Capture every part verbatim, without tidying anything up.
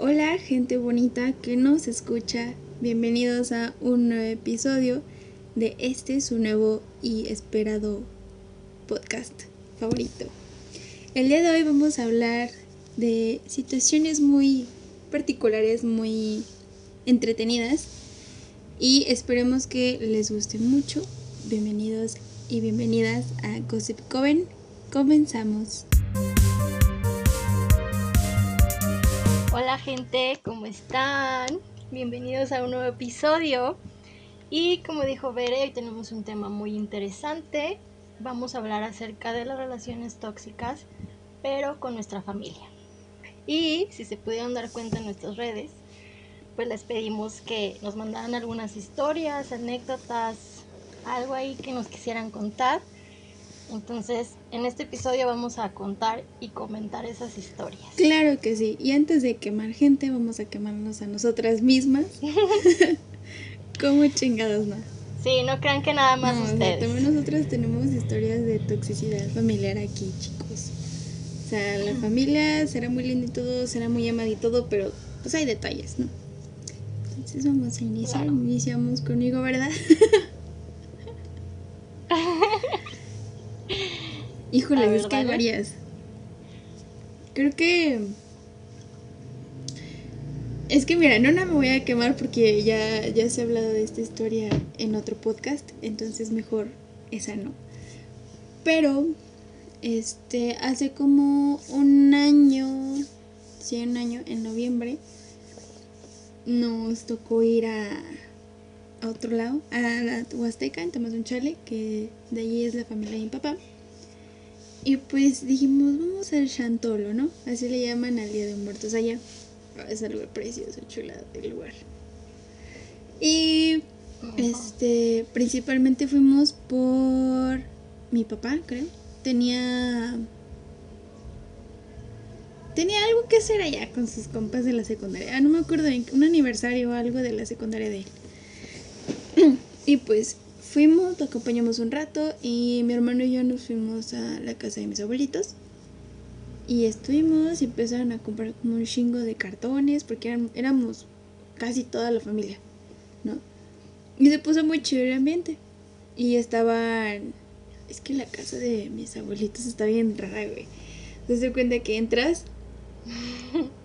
Hola gente bonita que nos escucha, bienvenidos a un nuevo episodio de este su nuevo y esperado podcast favorito. El día de hoy vamos a hablar de situaciones muy particulares, muy entretenidas y esperemos que les guste mucho. Bienvenidos y bienvenidas a Gossip Coven, comenzamos. Hola gente, ¿cómo están? Bienvenidos a un nuevo episodio. Y como dijo Bere, hoy tenemos un tema muy interesante. Vamos a hablar acerca de las relaciones tóxicas, pero con nuestra familia. Y si se pudieron dar cuenta en nuestras redes, pues les pedimos que nos mandaran algunas historias, anécdotas, algo ahí que nos quisieran contar. Entonces, en este episodio vamos a contar y comentar esas historias. Claro que sí, y antes de quemar gente, vamos a quemarnos a nosotras mismas. Como chingados, ¿no? Sí, no crean que nada más no, ustedes. O sea, también nosotras tenemos historias de toxicidad familiar aquí, chicos. O sea, la familia será muy linda y todo, será muy amada y todo, pero pues hay detalles, ¿no? Entonces vamos a iniciar, bueno. Iniciamos conmigo, ¿verdad? Híjole, ver, es que hay varias. Creo que... Es que mira, no, no me voy a quemar porque ya, ya se ha hablado de esta historia en otro podcast, entonces mejor esa no. Pero, este, hace como un año, sí, un año, en noviembre, nos tocó ir a, a otro lado, a la Huasteca, en Tamazunchale, que de allí es la familia de mi papá. Y pues dijimos, vamos al Chantolo, ¿no? Así le llaman al Día de Muertos allá. Es algo precioso, chulado el lugar. Y, este, principalmente fuimos por mi papá, creo. Tenía... Tenía algo que hacer allá con sus compas de la secundaria. Ah, no me acuerdo, un aniversario o algo de la secundaria de él. Y pues... Fuimos, te acompañamos un rato y mi hermano y yo nos fuimos a la casa de mis abuelitos. Y estuvimos y empezaron a comprar como un chingo de cartones porque eran, éramos casi toda la familia, ¿no? Y se puso muy chido el ambiente. Y estaban... Es que la casa de mis abuelitos está bien rara, güey. Entonces te das cuenta que entras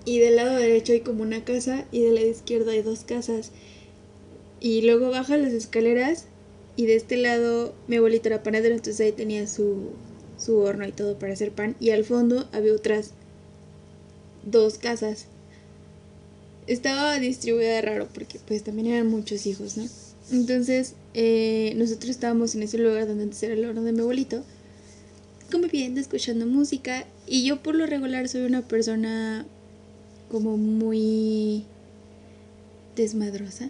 y del lado derecho hay como una casa y del lado izquierdo hay dos casas. Y luego bajas las escaleras... Y de este lado, mi abuelito era panadero, entonces ahí tenía su, su horno y todo para hacer pan. Y al fondo había otras dos casas. Estaba distribuida raro porque pues también eran muchos hijos, ¿no? Entonces, eh, nosotros estábamos en ese lugar donde antes era el horno de mi abuelito, conviviendo, escuchando música. Y yo por lo regular soy una persona como muy desmadrosa.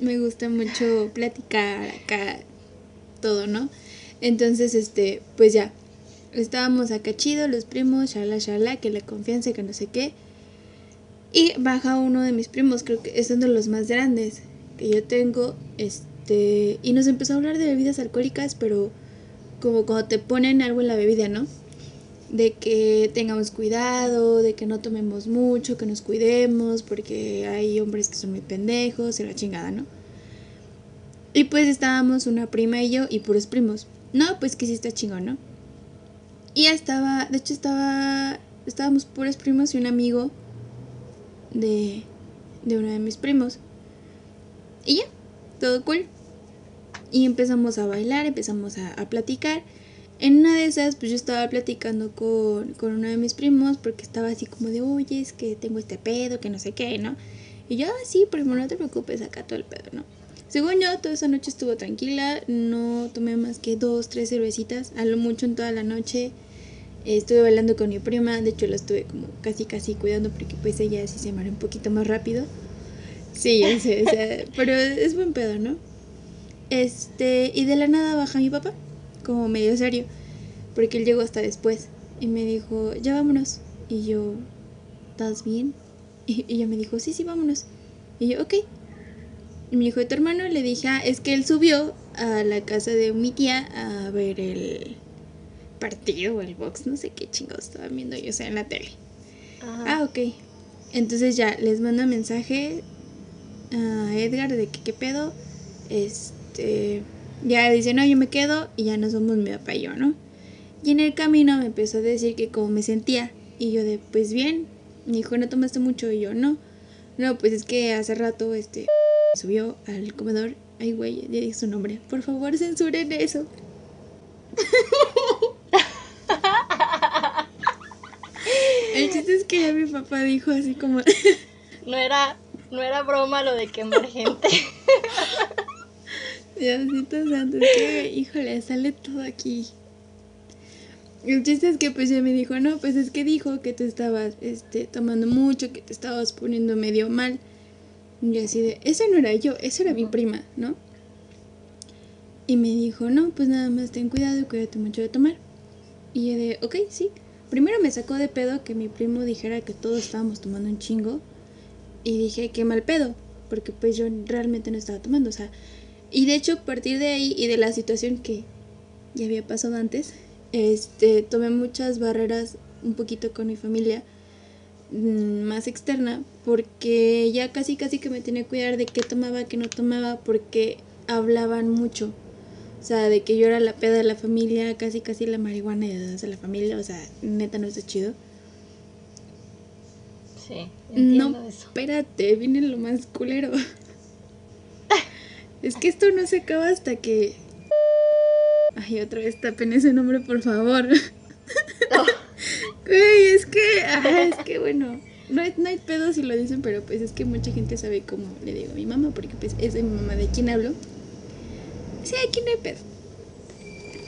Me gusta mucho platicar acá, todo, ¿no? Entonces, este, pues ya, estábamos acá chido, los primos, shala, shala, que la confianza, que no sé qué. Y baja uno de mis primos, creo que es uno de los más grandes que yo tengo, este, y nos empezó a hablar de bebidas alcohólicas, pero como cuando te ponen algo en la bebida, ¿no? De que tengamos cuidado, de que no tomemos mucho, que nos cuidemos, porque hay hombres que son muy pendejos y la chingada, ¿no? Y pues estábamos una prima y yo y puros primos. No, pues que sí está chingón, ¿no? Y ya estaba, de hecho estaba, estábamos puros primos y un amigo de, de uno de mis primos. Y ya, todo cool. Y empezamos a bailar, empezamos a, a platicar. En una de esas, pues yo estaba platicando con, con uno de mis primos porque estaba así como de, oye, es que tengo este pedo, que no sé qué, ¿no? Y yo, ah, sí, primo, no te preocupes, acá todo el pedo, ¿no? Según yo, toda esa noche estuvo tranquila, no tomé más que dos, tres cervecitas, a lo mucho en toda la noche. Eh, estuve bailando con mi prima, de hecho la estuve como casi, casi cuidando porque pues ella sí se mareó un poquito más rápido. Sí, ya sé, o sea, pero es buen pedo, ¿no? Este, y de la nada baja mi papá. Como medio serio, porque él llegó hasta después y me dijo, ya vámonos. Y yo, ¿estás bien? Y ella me dijo, sí, sí, vámonos. Y yo, ok. Y me dijo, ¿tu hermano? Le dije, ah, es que él subió a la casa de mi tía a ver el partido o el box, no sé qué chingados estaban viendo yo, o sea, en la tele. Ajá. Ah, ok. Entonces ya les mando un mensaje a Edgar de que qué pedo. Este, ya dice, no, yo me quedo, y ya nos vamos mi papá y yo, ¿no? Y en el camino me empezó a decir que cómo me sentía, y yo de, pues bien. Me dijo, ¿no tomaste mucho? Y yo, no. No, pues es que hace rato, este, subió al comedor. Ay, güey, ya dije su nombre. Por favor, censuren eso. El chiste es que ya mi papá dijo así como... No era, no era broma lo de quemar gente. Diosito santo, es que, híjole, sale todo aquí. El chiste es que pues ya me dijo, no, pues es que dijo que te estabas este, tomando mucho, que te estabas poniendo medio mal. Y así de, eso no era yo, eso era mi prima, ¿no? Y me dijo, no, pues nada más ten cuidado y cuídate mucho de tomar. Y yo de, ok, sí. Primero me sacó de pedo que mi primo dijera que todos estábamos tomando un chingo. Y dije, qué mal pedo, porque pues yo realmente no estaba tomando, o sea. Y de hecho, a partir de ahí y de la situación que ya había pasado antes, este, tomé muchas barreras un poquito con mi familia más externa, porque ya casi casi que me tenía que cuidar de qué tomaba, qué no tomaba, porque hablaban mucho. O sea, de que yo era la peda de la familia, casi casi la marihuana de la familia, o sea, neta no está chido. Sí, entiendo no, eso. Espérate, viene lo más culero. Es que esto no se acaba hasta que... Ay, otra vez tapen ese nombre, por favor. No. Güey, es que... Ah, es que bueno, no hay, no hay pedo si lo dicen, pero pues es que mucha gente sabe cómo le digo a mi mamá, porque pues es de mi mamá de quien hablo. Sí, aquí no hay pedo.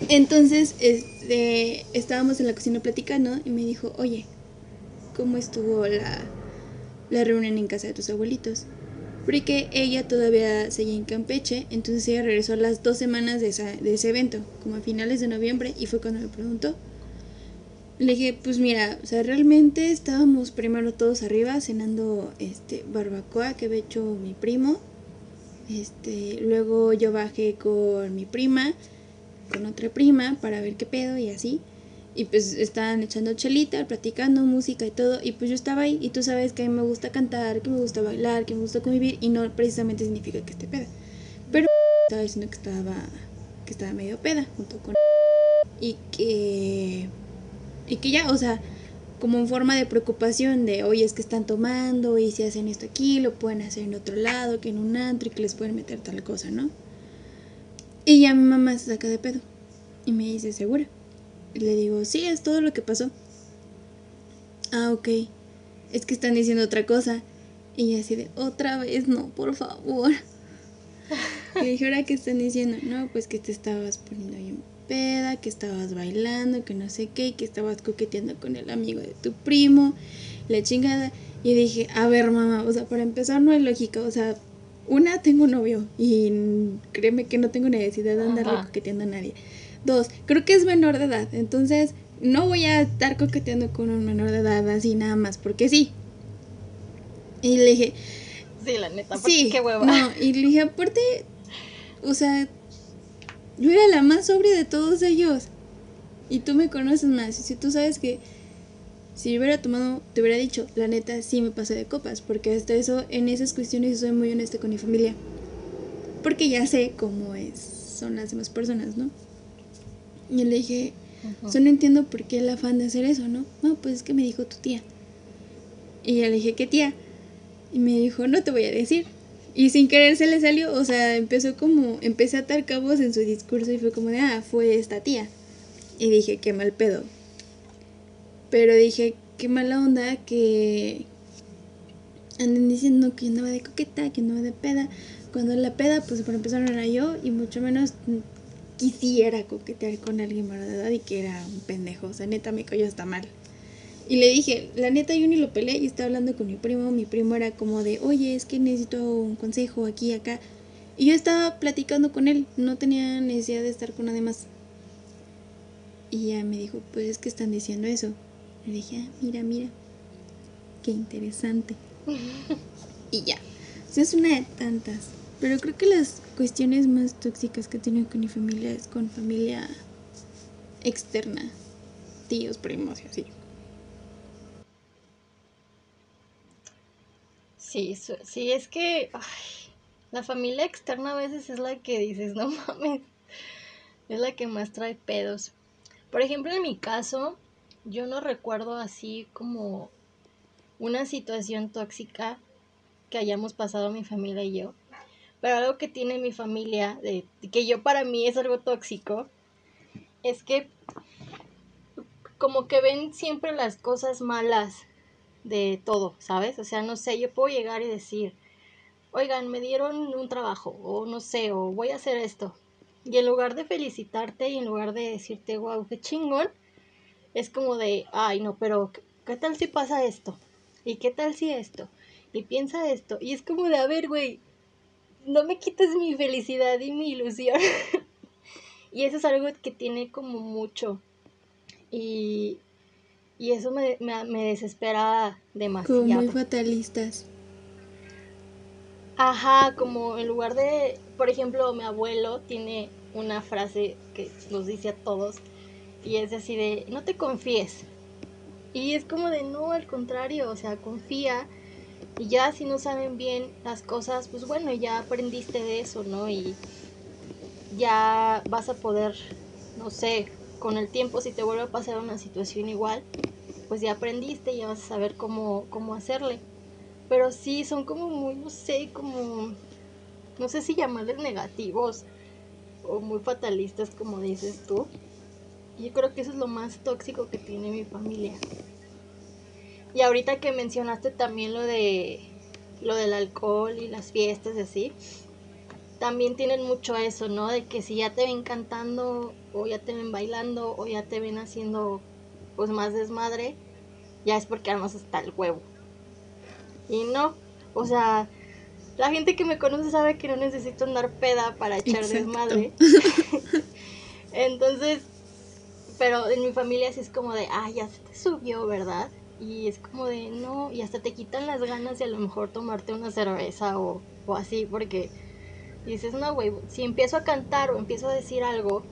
Entonces, este, estábamos en la cocina platicando y me dijo, oye, ¿cómo estuvo la, la reunión en casa de tus abuelitos? Porque ella todavía seguía en Campeche, entonces ella regresó a las dos semanas de, esa, de ese evento, como a finales de noviembre, y fue cuando me preguntó. Le dije, pues mira, o sea, realmente estábamos primero todos arriba cenando este barbacoa que había hecho mi primo. Este, luego yo bajé con mi prima, con otra prima, para ver qué pedo y así. Y pues estaban echando chelita, platicando, música y todo. Y pues yo estaba ahí, y tú sabes que a mí me gusta cantar, que me gusta bailar, que me gusta convivir. Y no precisamente significa que esté peda, pero estaba diciendo que estaba, que estaba medio peda junto con... Y que... Y que ya, o sea, como en forma de preocupación de, oye, es que están tomando, y si hacen esto aquí, lo pueden hacer en otro lado, que en un antro, y que les pueden meter tal cosa, ¿no? Y ya mi mamá se saca de pedo y me dice, ¿segura? Y le digo, sí, es todo lo que pasó. Ah, ok, es que están diciendo otra cosa. Y así de, otra vez, no, por favor. Le dije, ¿ahora qué están diciendo? No, pues que te estabas poniendo bien peda, que estabas bailando, que no sé qué, y que estabas coqueteando con el amigo de tu primo, la chingada. Y dije, a ver, mamá, o sea, para empezar no hay lógica, o sea, una, tengo un novio y créeme que no tengo necesidad de andarle coqueteando a nadie. Dos, creo que es menor de edad, entonces no voy a estar coqueteando con un menor de edad así nada más, porque sí. Y le dije, sí, la neta, porque sí, qué hueva. No, y le dije, aparte, o sea, yo era la más sobria de todos ellos. Y tú me conoces más. Y si tú sabes que si yo hubiera tomado, te hubiera dicho, la neta, sí me pasé de copas. Porque hasta eso, en esas cuestiones, soy muy honesta con mi familia. Porque ya sé cómo es, son las demás personas, ¿no? Y yo le dije, uh-huh. Yo no entiendo por qué el afán de hacer eso, ¿no? No, pues es que me dijo tu tía. Y yo le dije, ¿qué tía? Y me dijo, no te voy a decir. Y sin querer se le salió, o sea, empezó como, empecé a atar cabos en su discurso y fue como de, ah, fue esta tía. Y dije, qué mal pedo. Pero dije, qué mala onda que anden diciendo que andaba de coqueta, que andaba de peda. Cuando la peda, pues por empezar no era yo, y mucho menos quisiera coquetear con alguien menor de edad, y que era un pendejo, o sea, neta me cayó hasta mal. Y le dije, la neta yo ni lo peleé, y estaba hablando con mi primo, mi primo era como de, oye, es que necesito un consejo aquí, acá. Y yo estaba platicando con él, no tenía necesidad de estar con nadie más. Y ya me dijo, pues es que están diciendo eso. Le dije, ah, mira, mira, qué interesante. Y ya, o sea, es una de tantas. Pero creo que las cuestiones más tóxicas que he tenido con mi familia es con familia externa, tíos, primos y así. Sí, sí, es que ay, la familia externa a veces es la que dices, no mames, es la que más trae pedos. Por ejemplo, en mi caso, yo no recuerdo así como una situación tóxica que hayamos pasado mi familia y yo. Pero algo que tiene mi familia, de, que yo para mí es algo tóxico, es que como que ven siempre las cosas malas de todo, ¿sabes? O sea, no sé, yo puedo llegar y decir, oigan, me dieron un trabajo, o no sé, o voy a hacer esto. Y en lugar de felicitarte y en lugar de decirte, wow, qué chingón, es como de, ay, no, pero ¿qué tal si pasa esto? ¿Y qué tal si esto? Y piensa esto. Y es como de, a ver, güey, no me quites mi felicidad y mi ilusión. Y eso es algo que tiene como mucho. Y, y eso me, me, me desespera demasiado. Como muy fatalistas. Ajá, como en lugar de... Por ejemplo, mi abuelo tiene una frase que nos dice a todos. Y es así de, no te confíes. Y es como de, no, al contrario, o sea, confía. Y ya si no saben bien las cosas, pues bueno, ya aprendiste de eso, ¿no? Y ya vas a poder, no sé, con el tiempo si te vuelve a pasar una situación igual, pues ya aprendiste, ya vas a saber cómo, cómo hacerle. Pero sí, son como muy, no sé, como, no sé si llamarles negativos o muy fatalistas, como dices tú. Yo creo que eso es lo más tóxico que tiene mi familia. Y ahorita que mencionaste también lo de lo del alcohol y las fiestas y así, también tienen mucho eso, ¿no? De que si ya te ven cantando o ya te ven bailando o ya te ven haciendo pues más desmadre, ya es porque además está el huevo. Y no, o sea, la gente que me conoce sabe que no necesito andar peda para echar Exacto. desmadre. Entonces, pero en mi familia sí es como de, ah, ya se te subió, ¿verdad? Y es como de, no, y hasta te quitan las ganas de a lo mejor tomarte una cerveza o, o así, porque dices, no, güey, si empiezo a cantar o empiezo a decir algo,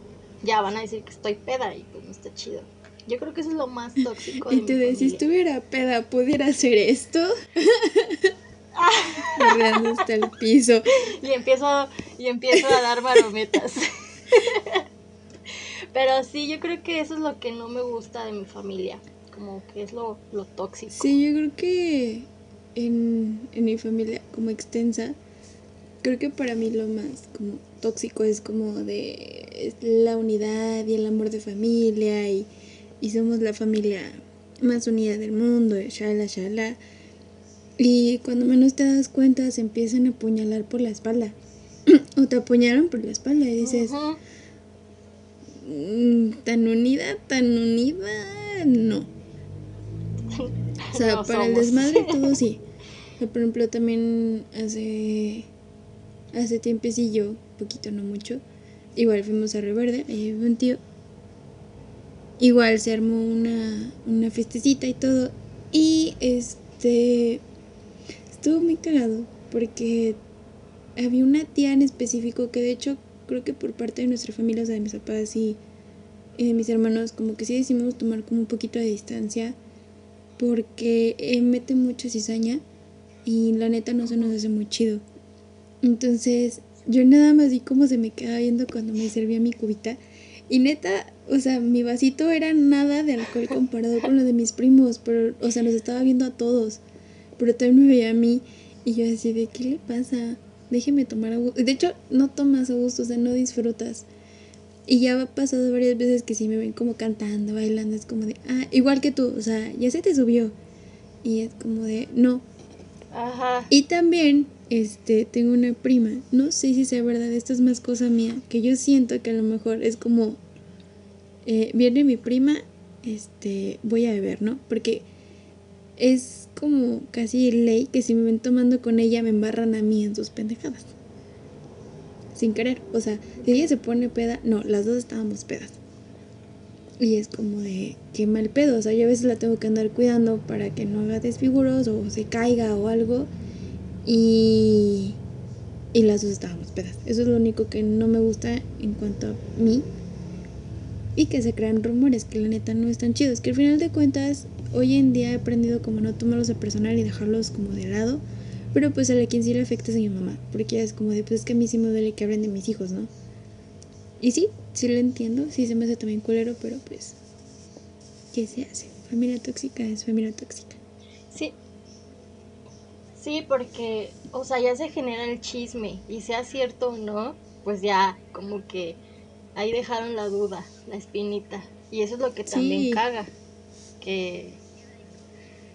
ya van a decir que estoy peda y pues no está chido. Yo creo que eso es lo más tóxico de mi familia. Entonces, si estuviera peda, ¿pudiera hacer esto? Corriendo hasta el piso. Y empiezo, y empiezo a dar marometas. Pero sí, yo creo que eso es lo que no me gusta de mi familia. Como que es lo, lo tóxico. Sí, yo creo que en, en mi familia como extensa, creo que para mí lo más como tóxico es como de es la unidad y el amor de familia y, y somos la familia más unida del mundo, shala, shala. Y cuando menos te das cuenta se empiezan a apuñalar por la espalda. O te apuñaron por la espalda y dices, uh-huh. tan unida, tan unida, no. O sea, no para somos. El desmadre todo sí. O sea, por ejemplo, también hace hace tiempecillo, poquito, no mucho, igual fuimos a Río Verde, ahí vive un tío. Igual se armó una, una fiestecita y todo. Y este estuvo muy cagado porque había una tía en específico que de hecho creo que por parte de nuestra familia, o sea, de mis papás y eh, mis hermanos, como que sí decidimos tomar como un poquito de distancia porque eh, mete mucha cizaña y la neta no se nos hace muy chido. Entonces yo nada más vi cómo se me quedaba viendo cuando me servía mi cubita y neta, o sea, mi vasito era nada de alcohol comparado con lo de mis primos, pero, o sea, los estaba viendo a todos, pero también me veía a mí y yo así de, ¿qué le pasa? Déjeme tomar agua. De hecho, no tomas a gusto, o sea, no disfrutas. Y ya ha pasado varias veces que sí me ven como cantando, bailando, es como de, ah, igual que tú, o sea, ya se te subió. Y es como de, no. Ajá. Y también, este, tengo una prima, no sé si sea verdad, esto es más cosa mía, que yo siento que a lo mejor es como, eh, viene mi prima, este, voy a beber, ¿no? Porque es como casi ley que si me ven tomando con ella me embarran a mí en sus pendejadas. Sin querer, o sea, si ella se pone peda, no, las dos estábamos pedas. Y es como de, qué mal pedo, o sea, yo a veces la tengo que andar cuidando para que no haga desfiguros o se caiga o algo. Y, y las dos estábamos pedas. Eso es lo único que no me gusta en cuanto a mí. Y que se crean rumores que la neta no están chidos. Que al final de cuentas, hoy en día he aprendido como no tomarlos a personal y dejarlos como de lado. Pero pues a la quien sí le afecta es a mi mamá, porque ella es como de, pues es que a mí sí me duele que hablen de mis hijos, ¿no? Y sí, sí lo entiendo, sí se me hace también culero, pero pues, ¿qué se hace? Familia tóxica es familia tóxica. Sí. Sí, porque, o sea, ya se genera el chisme, y sea cierto o no, pues ya como que ahí dejaron la duda, la espinita. Y eso es lo que también sí caga, que,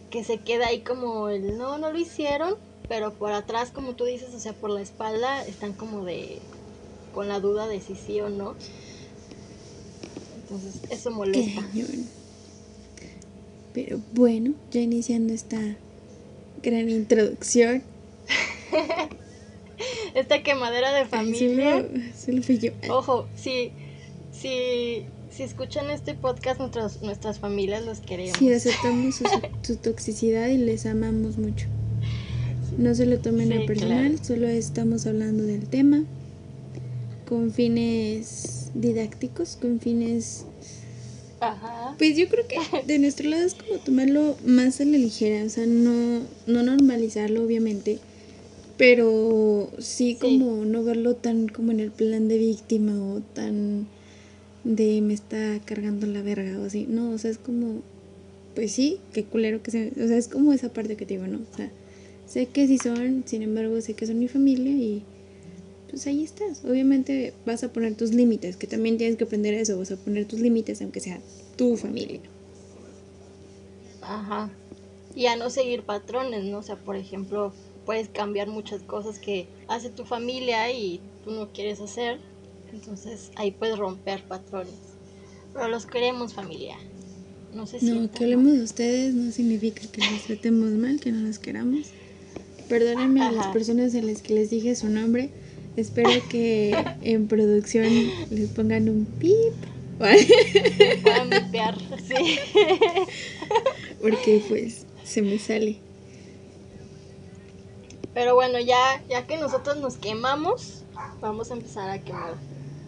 que se queda ahí como el no, no lo hicieron, pero por atrás, como tú dices, o sea, por la espalda, están como de, con la duda de si sí o no. Entonces, eso molesta. Cañón. Pero bueno, ya iniciando esta gran introducción. Esta quemadera de familia. Ay, solo, solo fui yo. Ojo, si, si, si escuchan este podcast, nuestros, nuestras familias los queremos. Sí, aceptamos su, su toxicidad y les amamos mucho. No se lo tomen sí, a personal, claro. Solo estamos hablando del tema con fines didácticos, con fines... Ajá. Pues yo creo que de nuestro lado es como tomarlo más a la ligera, o sea, no, no normalizarlo obviamente, pero sí como sí. No verlo tan como en el plan de víctima o tan de me está cargando la verga o así, no, o sea, es como, pues sí, qué culero que se, o sea, es como esa parte que te digo, ¿no? O sea, sé que sí son, sin embargo, sé que son mi familia y pues ahí estás, obviamente vas a poner tus límites, que también tienes que aprender eso, vas a poner tus límites aunque sea tu familia. Ajá, y a no seguir patrones, ¿no? O sea, por ejemplo, puedes cambiar muchas cosas que hace tu familia y tú no quieres hacer, entonces ahí puedes romper patrones, pero los queremos, familia. No sé si... No, que hablemos mal de ustedes no significa que los tratemos mal, que no los queramos. Perdónenme a las personas a las que les dije su nombre. Espero que en producción les pongan un pip. Puedan pipear, sí. Porque pues se me sale. Pero bueno, ya, ya que nosotros nos quemamos, vamos a empezar a quemar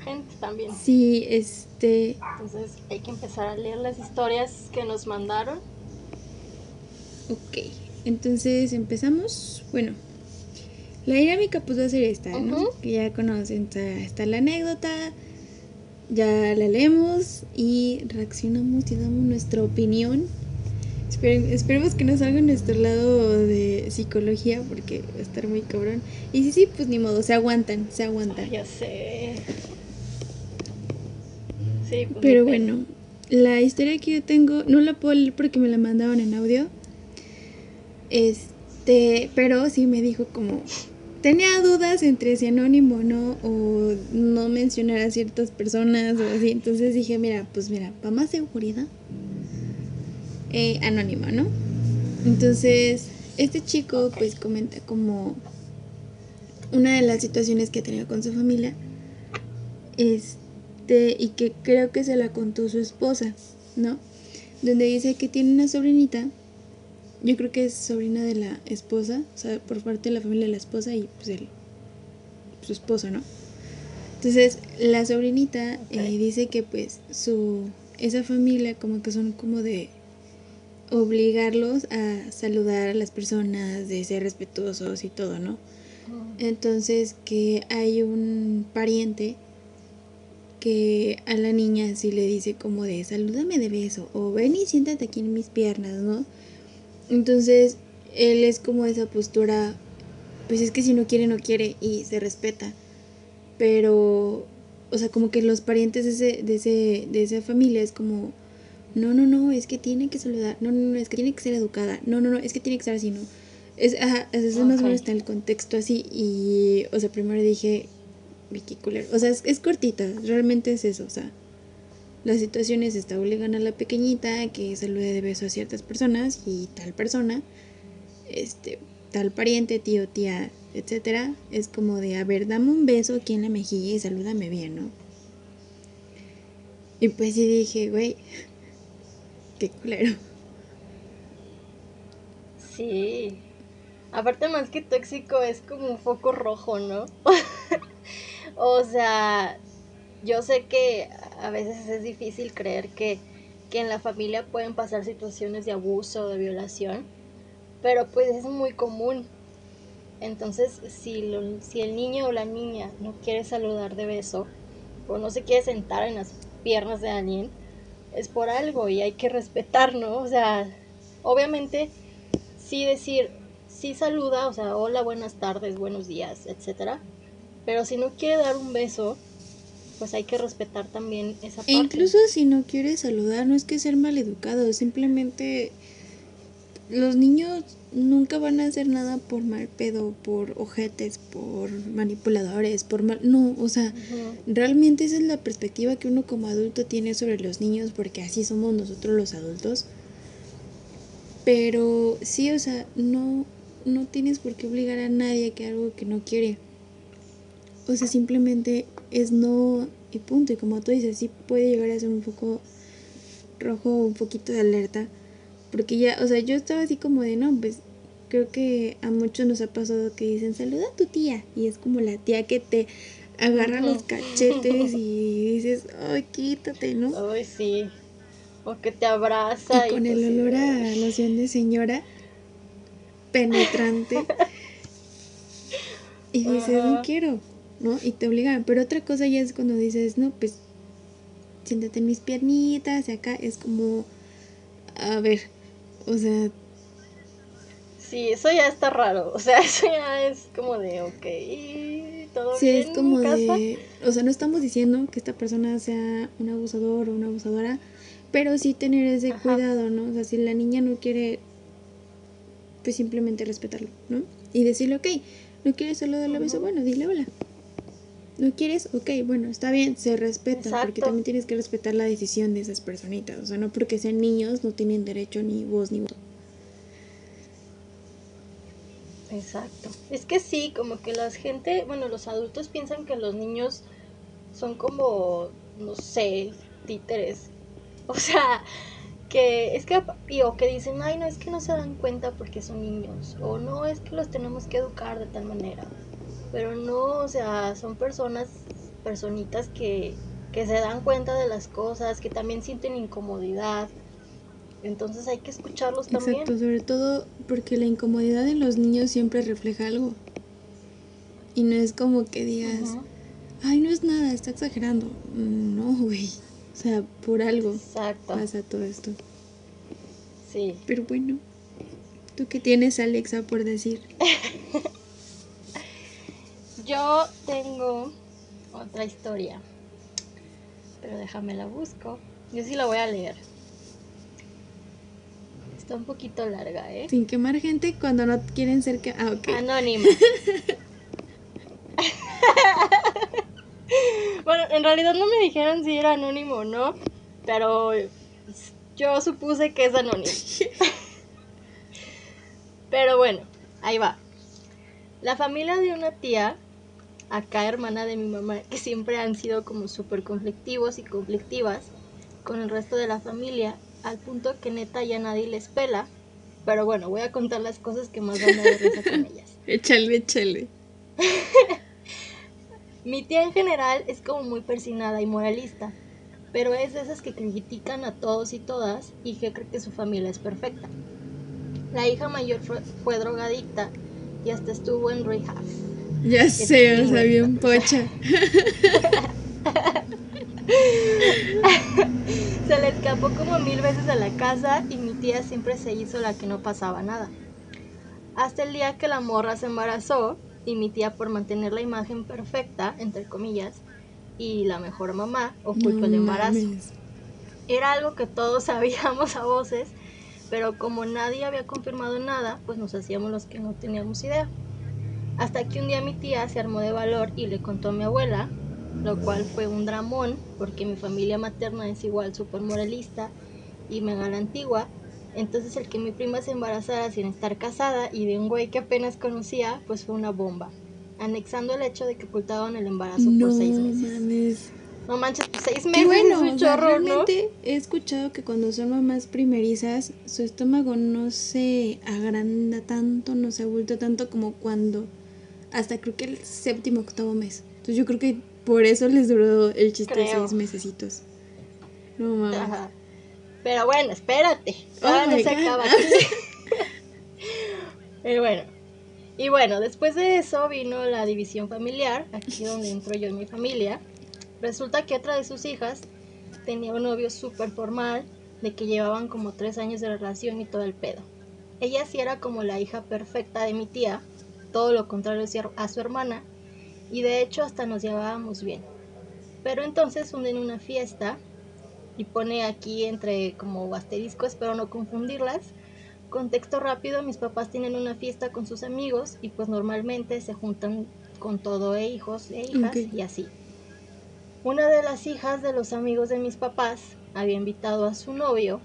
gente también. Sí, este... Entonces hay que empezar a leer las historias que nos mandaron. Ok, entonces empezamos. Bueno, la dinámica pues va a ser esta, ¿no? Uh-huh. Que ya conocen, está, está la anécdota, ya la leemos y reaccionamos y damos nuestra opinión. Espere, esperemos que no salga nuestro lado de psicología porque va a estar muy cabrón. Y sí, sí, pues ni modo, se aguantan, se aguantan. Ay, ya sé. Sí, pues pero bueno, la historia que yo tengo no la puedo leer porque me la mandaron en audio. Este, pero sí me dijo como... Tenía dudas entre si anónimo o no, o no mencionar a ciertas personas o así. Entonces dije, mira, pues mira, para más seguridad, eh, anónimo, ¿no? Entonces, este chico, okay, pues comenta como una de las situaciones que tenía con su familia, este, y que creo que se la contó su esposa, ¿no? Donde dice que tiene una sobrinita. Yo creo que es sobrina de la esposa, o sea, por parte de la familia de la esposa y pues el, su esposo, ¿no? Entonces, la sobrinita, okay, eh, dice que pues su esa familia como que son como de obligarlos a saludar a las personas, de ser respetuosos y todo, ¿no? Entonces, que hay un pariente que a la niña sí le dice como de, salúdame de beso, o ven y siéntate aquí en mis piernas, ¿no? Entonces, él es como esa postura, pues es que si no quiere, no quiere, y se respeta. Pero, o sea, como que los parientes de, ese, de, ese, de esa familia es como, no, no, no, es que tiene que saludar, no, no, no, es que tiene que ser educada, no, no, no, es que tiene que estar así, no. Es, ajá, eso es okay, más o menos está el contexto así, y, o sea, primero dije, Vicky culero, o sea, es, es cortita, realmente es eso, o sea. Las situaciones está obligan a la pequeñita que salude de beso a ciertas personas y tal persona, este, tal pariente, tío, tía, etcétera. Es como de, a ver, dame un beso aquí en la mejilla y salúdame bien, ¿no? Y pues sí dije, güey, qué culero. Sí. Aparte más que tóxico es como un foco rojo, ¿no? O sea... Yo sé que a veces es difícil creer que, que en la familia pueden pasar situaciones de abuso o de violación, pero pues es muy común. Entonces, si, lo, si el niño o la niña no quiere saludar de beso o no se quiere sentar en las piernas de alguien, es por algo y hay que respetar, ¿no? O sea, obviamente, sí decir, sí saluda, o sea, hola, buenas tardes, buenos días, etcétera. Pero si no quiere dar un beso, pues hay que respetar también esa parte. E incluso si no quiere saludar, no es que ser maleducado, simplemente los niños nunca van a hacer nada por mal pedo, por ojetes, por manipuladores, por mal... No, o sea, uh-huh. realmente esa es la perspectiva que uno como adulto tiene sobre los niños, porque así somos nosotros los adultos. Pero sí, o sea, no, no tienes por qué obligar a nadie a que algo que no quiere. O sea, simplemente es no y punto. Y como tú dices, sí puede llegar a ser un poco rojo, un poquito de alerta. Porque ya, o sea, yo estaba así como de, no, pues, creo que a muchos nos ha pasado que dicen, saluda a tu tía. Y es como la tía que te agarra los cachetes y dices, ay, quítate, ¿no? Ay, sí. O que te abraza. Y, y con el olor a loción de señora penetrante. Y dices, uh-huh. no quiero, ¿no? Y te obligan. Pero otra cosa ya es cuando dices, no, pues, siéntate en mis piernitas y acá es como... A ver, o sea... Sí, eso ya está raro, o sea, eso ya es como de, ok, todo sí, bien, sí, es como de... O sea, no estamos diciendo que esta persona sea un abusador o una abusadora, pero sí tener ese Ajá. cuidado, ¿no? O sea, si la niña no quiere, pues simplemente respetarlo, ¿no? Y decirle, ok, no quieres solo darle uh-huh. beso, bueno, dile hola. ¿No quieres? Ok, bueno, está bien, se respeta, Exacto. porque también tienes que respetar la decisión de esas personitas, o sea, no porque sean niños no tienen derecho ni voz ni voto. Exacto. Es que sí, como que la gente, bueno, los adultos piensan que los niños son como, no sé, títeres, o sea, que es que, o que dicen, ay, no, es que no se dan cuenta porque son niños, o no, es que los tenemos que educar de tal manera. Pero no, o sea, son personas, personitas que, que se dan cuenta de las cosas, que también sienten incomodidad. Entonces hay que escucharlos también. Exacto, sobre todo porque la incomodidad en los niños siempre refleja algo. Y no es como que digas, uh-huh. ay, no es nada, está exagerando. No, güey, o sea, por algo Exacto. pasa todo esto. Sí. Pero bueno, ¿tú qué tienes, Alexa, por decir? Yo tengo otra historia, pero déjame la busco. Yo sí la voy a leer. Está un poquito larga, ¿eh? Sin quemar gente cuando no quieren ser que... Ah, okay. Anónima. Bueno, en realidad no me dijeron si era anónimo o no, pero yo supuse que es anónimo. Pero bueno, ahí va. La familia de una tía... acá hermana de mi mamá, que siempre han sido como súper conflictivos y conflictivas con el resto de la familia, al punto que neta ya nadie les pela, pero bueno, voy a contar las cosas que más van a dar risa con ellas. Échale, échale. Mi tía en general es como muy persinada y moralista, pero es de esas que critican a todos y todas y que cree que su familia es perfecta. La hija mayor fue, fue drogadicta y hasta estuvo en rehab. Ya sé, o sea, bien pocha. Se le escapó como mil veces a la casa y mi tía siempre se hizo la que no pasaba nada. Hasta el día que la morra se embarazó y mi tía, por mantener la imagen perfecta, entre comillas, y la mejor mamá, ocultó el embarazo. Era algo que todos sabíamos a voces, pero como nadie había confirmado nada, pues nos hacíamos los que no teníamos idea. Hasta que un día mi tía se armó de valor y le contó a mi abuela, lo cual fue un dramón, porque mi familia materna es igual súper moralista y mega la antigua. Entonces el que mi prima se embarazara sin estar casada y de un güey que apenas conocía, pues fue una bomba. Anexando el hecho de que ocultaban el embarazo no, por seis meses. Mames. No manches, pues seis meses bueno, es un chorro, ¿no? Realmente he escuchado que cuando son mamás primerizas, su estómago no se agranda tanto, no se abulta tanto como cuando... hasta creo que el séptimo, octavo mes. Entonces yo creo que por eso les duró el chiste de seis mesecitos. No mames. Ajá. Pero bueno, espérate. Ahora oh no se acaba. Pero bueno, Y bueno, después de eso vino la división familiar, aquí donde entro yo en mi familia. Resulta que otra de sus hijas tenía un novio súper formal, de que llevaban como tres años de relación y todo el pedo. Ella sí era como la hija perfecta de mi tía, todo lo contrario a su hermana, y de hecho hasta nos llevábamos bien. Pero entonces hunden una fiesta y pone aquí entre como asteriscos, espero no confundirlas. Contexto rápido, mis papás tienen una fiesta con sus amigos y pues normalmente se juntan con todo e hijos e hijas, okay, y así. Una de las hijas de los amigos de mis papás había invitado a su novio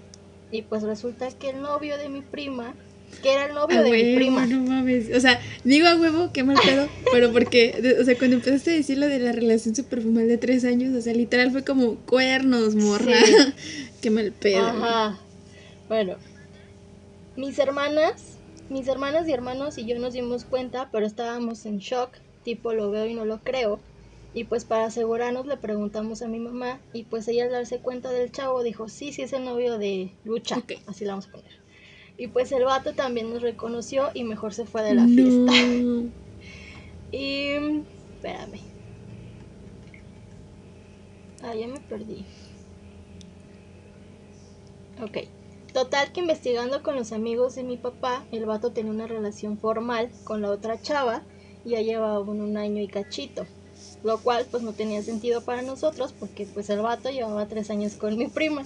y pues resulta que el novio de mi prima, que era el novio a de huevo, mi prima. No mames, o sea, digo a huevo, qué mal pedo, pero porque, o sea, cuando empezaste a decir lo de la relación super formal de tres años, o sea, literal fue como cuernos, morra, sí. Qué mal pedo. Ajá, bueno. Mis hermanas, mis hermanas y hermanos y yo nos dimos cuenta, pero estábamos en shock, tipo lo veo y no lo creo. Y pues para asegurarnos le preguntamos a mi mamá y pues ella al darse cuenta del chavo dijo, sí, sí es el novio de Lucha, okay, así la vamos a poner. Y pues el vato también nos reconoció y mejor se fue de la no. fiesta. Y... espérame. Ah, ya me perdí. Ok. Total que investigando con los amigos de mi papá, el vato tenía una relación formal con la otra chava y ya llevaba un, un año y cachito, lo cual pues no tenía sentido para nosotros porque pues el vato llevaba tres años con mi prima.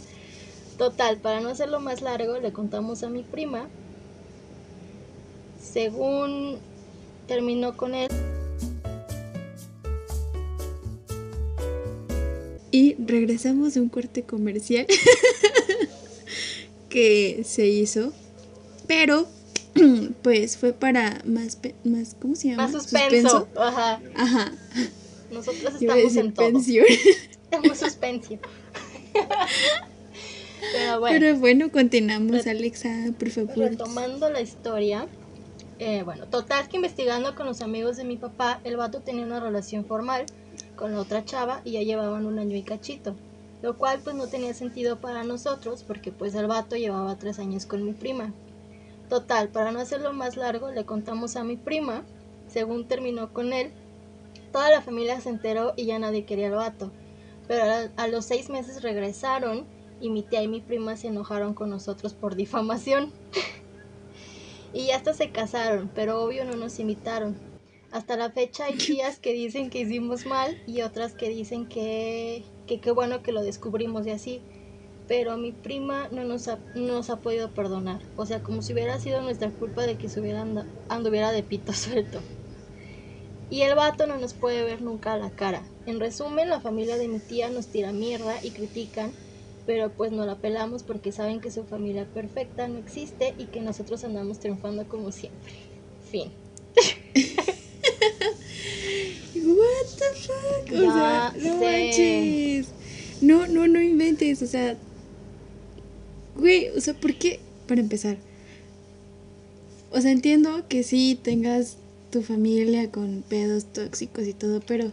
Total, para no hacerlo más largo, le contamos a mi prima, según terminó con él. Y regresamos de un corte comercial que se hizo, pero pues fue para más, pe- más ¿cómo se llama? Más suspenso. suspenso. Ajá. Ajá. Nosotros estamos en pensión. todo. Estamos suspensión. Pero bueno. Pero bueno, continuamos, re- Alexa, por favor. Retomando la historia, eh, bueno, total que investigando con los amigos de mi papá, el vato tenía una relación formal con la otra chava y ya llevaban un año y cachito, lo cual pues no tenía sentido para nosotros porque pues el vato llevaba tres años con mi prima. Total, para no hacerlo más largo, le contamos a mi prima, según terminó con él, toda la familia se enteró y ya nadie quería al vato, pero a, a los seis meses regresaron y mi tía y mi prima se enojaron con nosotros por difamación y hasta se casaron, pero obvio no nos invitaron. Hasta la fecha hay tías que dicen que hicimos mal y otras que dicen que... que qué bueno que lo descubrimos y así, pero mi prima no nos ha, no nos ha podido perdonar, o sea, como si hubiera sido nuestra culpa de que se hubiera and- anduviera de pito suelto. Y el vato no nos puede ver nunca a la cara. En resumen, la familia de mi tía nos tira mierda y critican, pero pues no la pelamos porque saben que su familia perfecta no existe y que nosotros andamos triunfando como siempre. Fin. What the fuck, o ya sea, no sé. manches, no, no, no inventes, o sea, güey, o sea, ¿por qué? Para empezar, o sea, entiendo que sí tengas tu familia con pedos tóxicos y todo, pero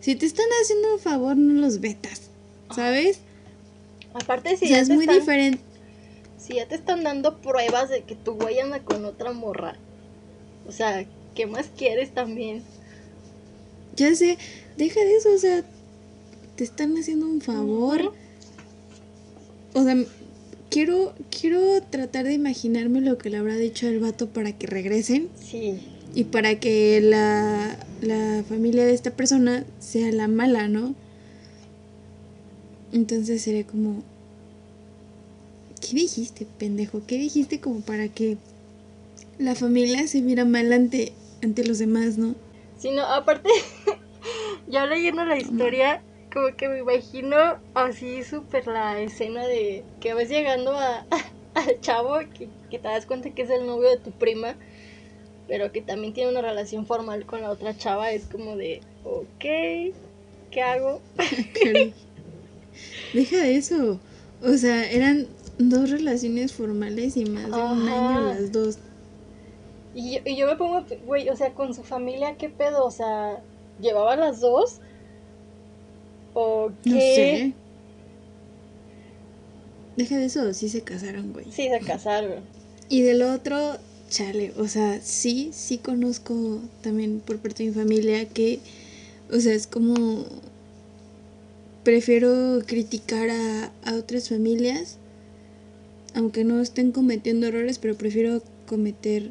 si te están haciendo un favor, no los vetas, ¿sabes? Aparte, si o sea, ya es te muy están, diferente. Si ya te están dando pruebas de que tu güey anda con otra morra, o sea, ¿qué más quieres también? Ya sé, deja de eso, o sea, te están haciendo un favor. O sea, quiero quiero tratar de imaginarme lo que le habrá dicho el vato para que regresen. Sí. Y para que la, la familia de esta persona sea la mala, ¿no? Entonces sería como... ¿Qué dijiste, pendejo? ¿Qué dijiste como para que la familia se viera mal ante, ante los demás, no? Sino, aparte, ya leyendo la historia, como que me imagino así súper la escena de que vas llegando a, a, al chavo, que, que te das cuenta que es el novio de tu prima, pero que también tiene una relación formal con la otra chava, es como de, ok, ¿qué hago? Okay. Deja de eso, o sea, eran dos relaciones formales y más de Ajá. un año las dos. Y yo, y yo me pongo, güey, o sea, con su familia, ¿qué pedo? O sea, ¿llevaba las dos? ¿O qué? No sé. Deja de eso, sí se casaron, güey. Sí se casaron. Y del otro, chale, o sea, sí, sí conozco también por parte de mi familia que, o sea, es como, prefiero criticar a, a otras familias, aunque no estén cometiendo errores, pero prefiero cometer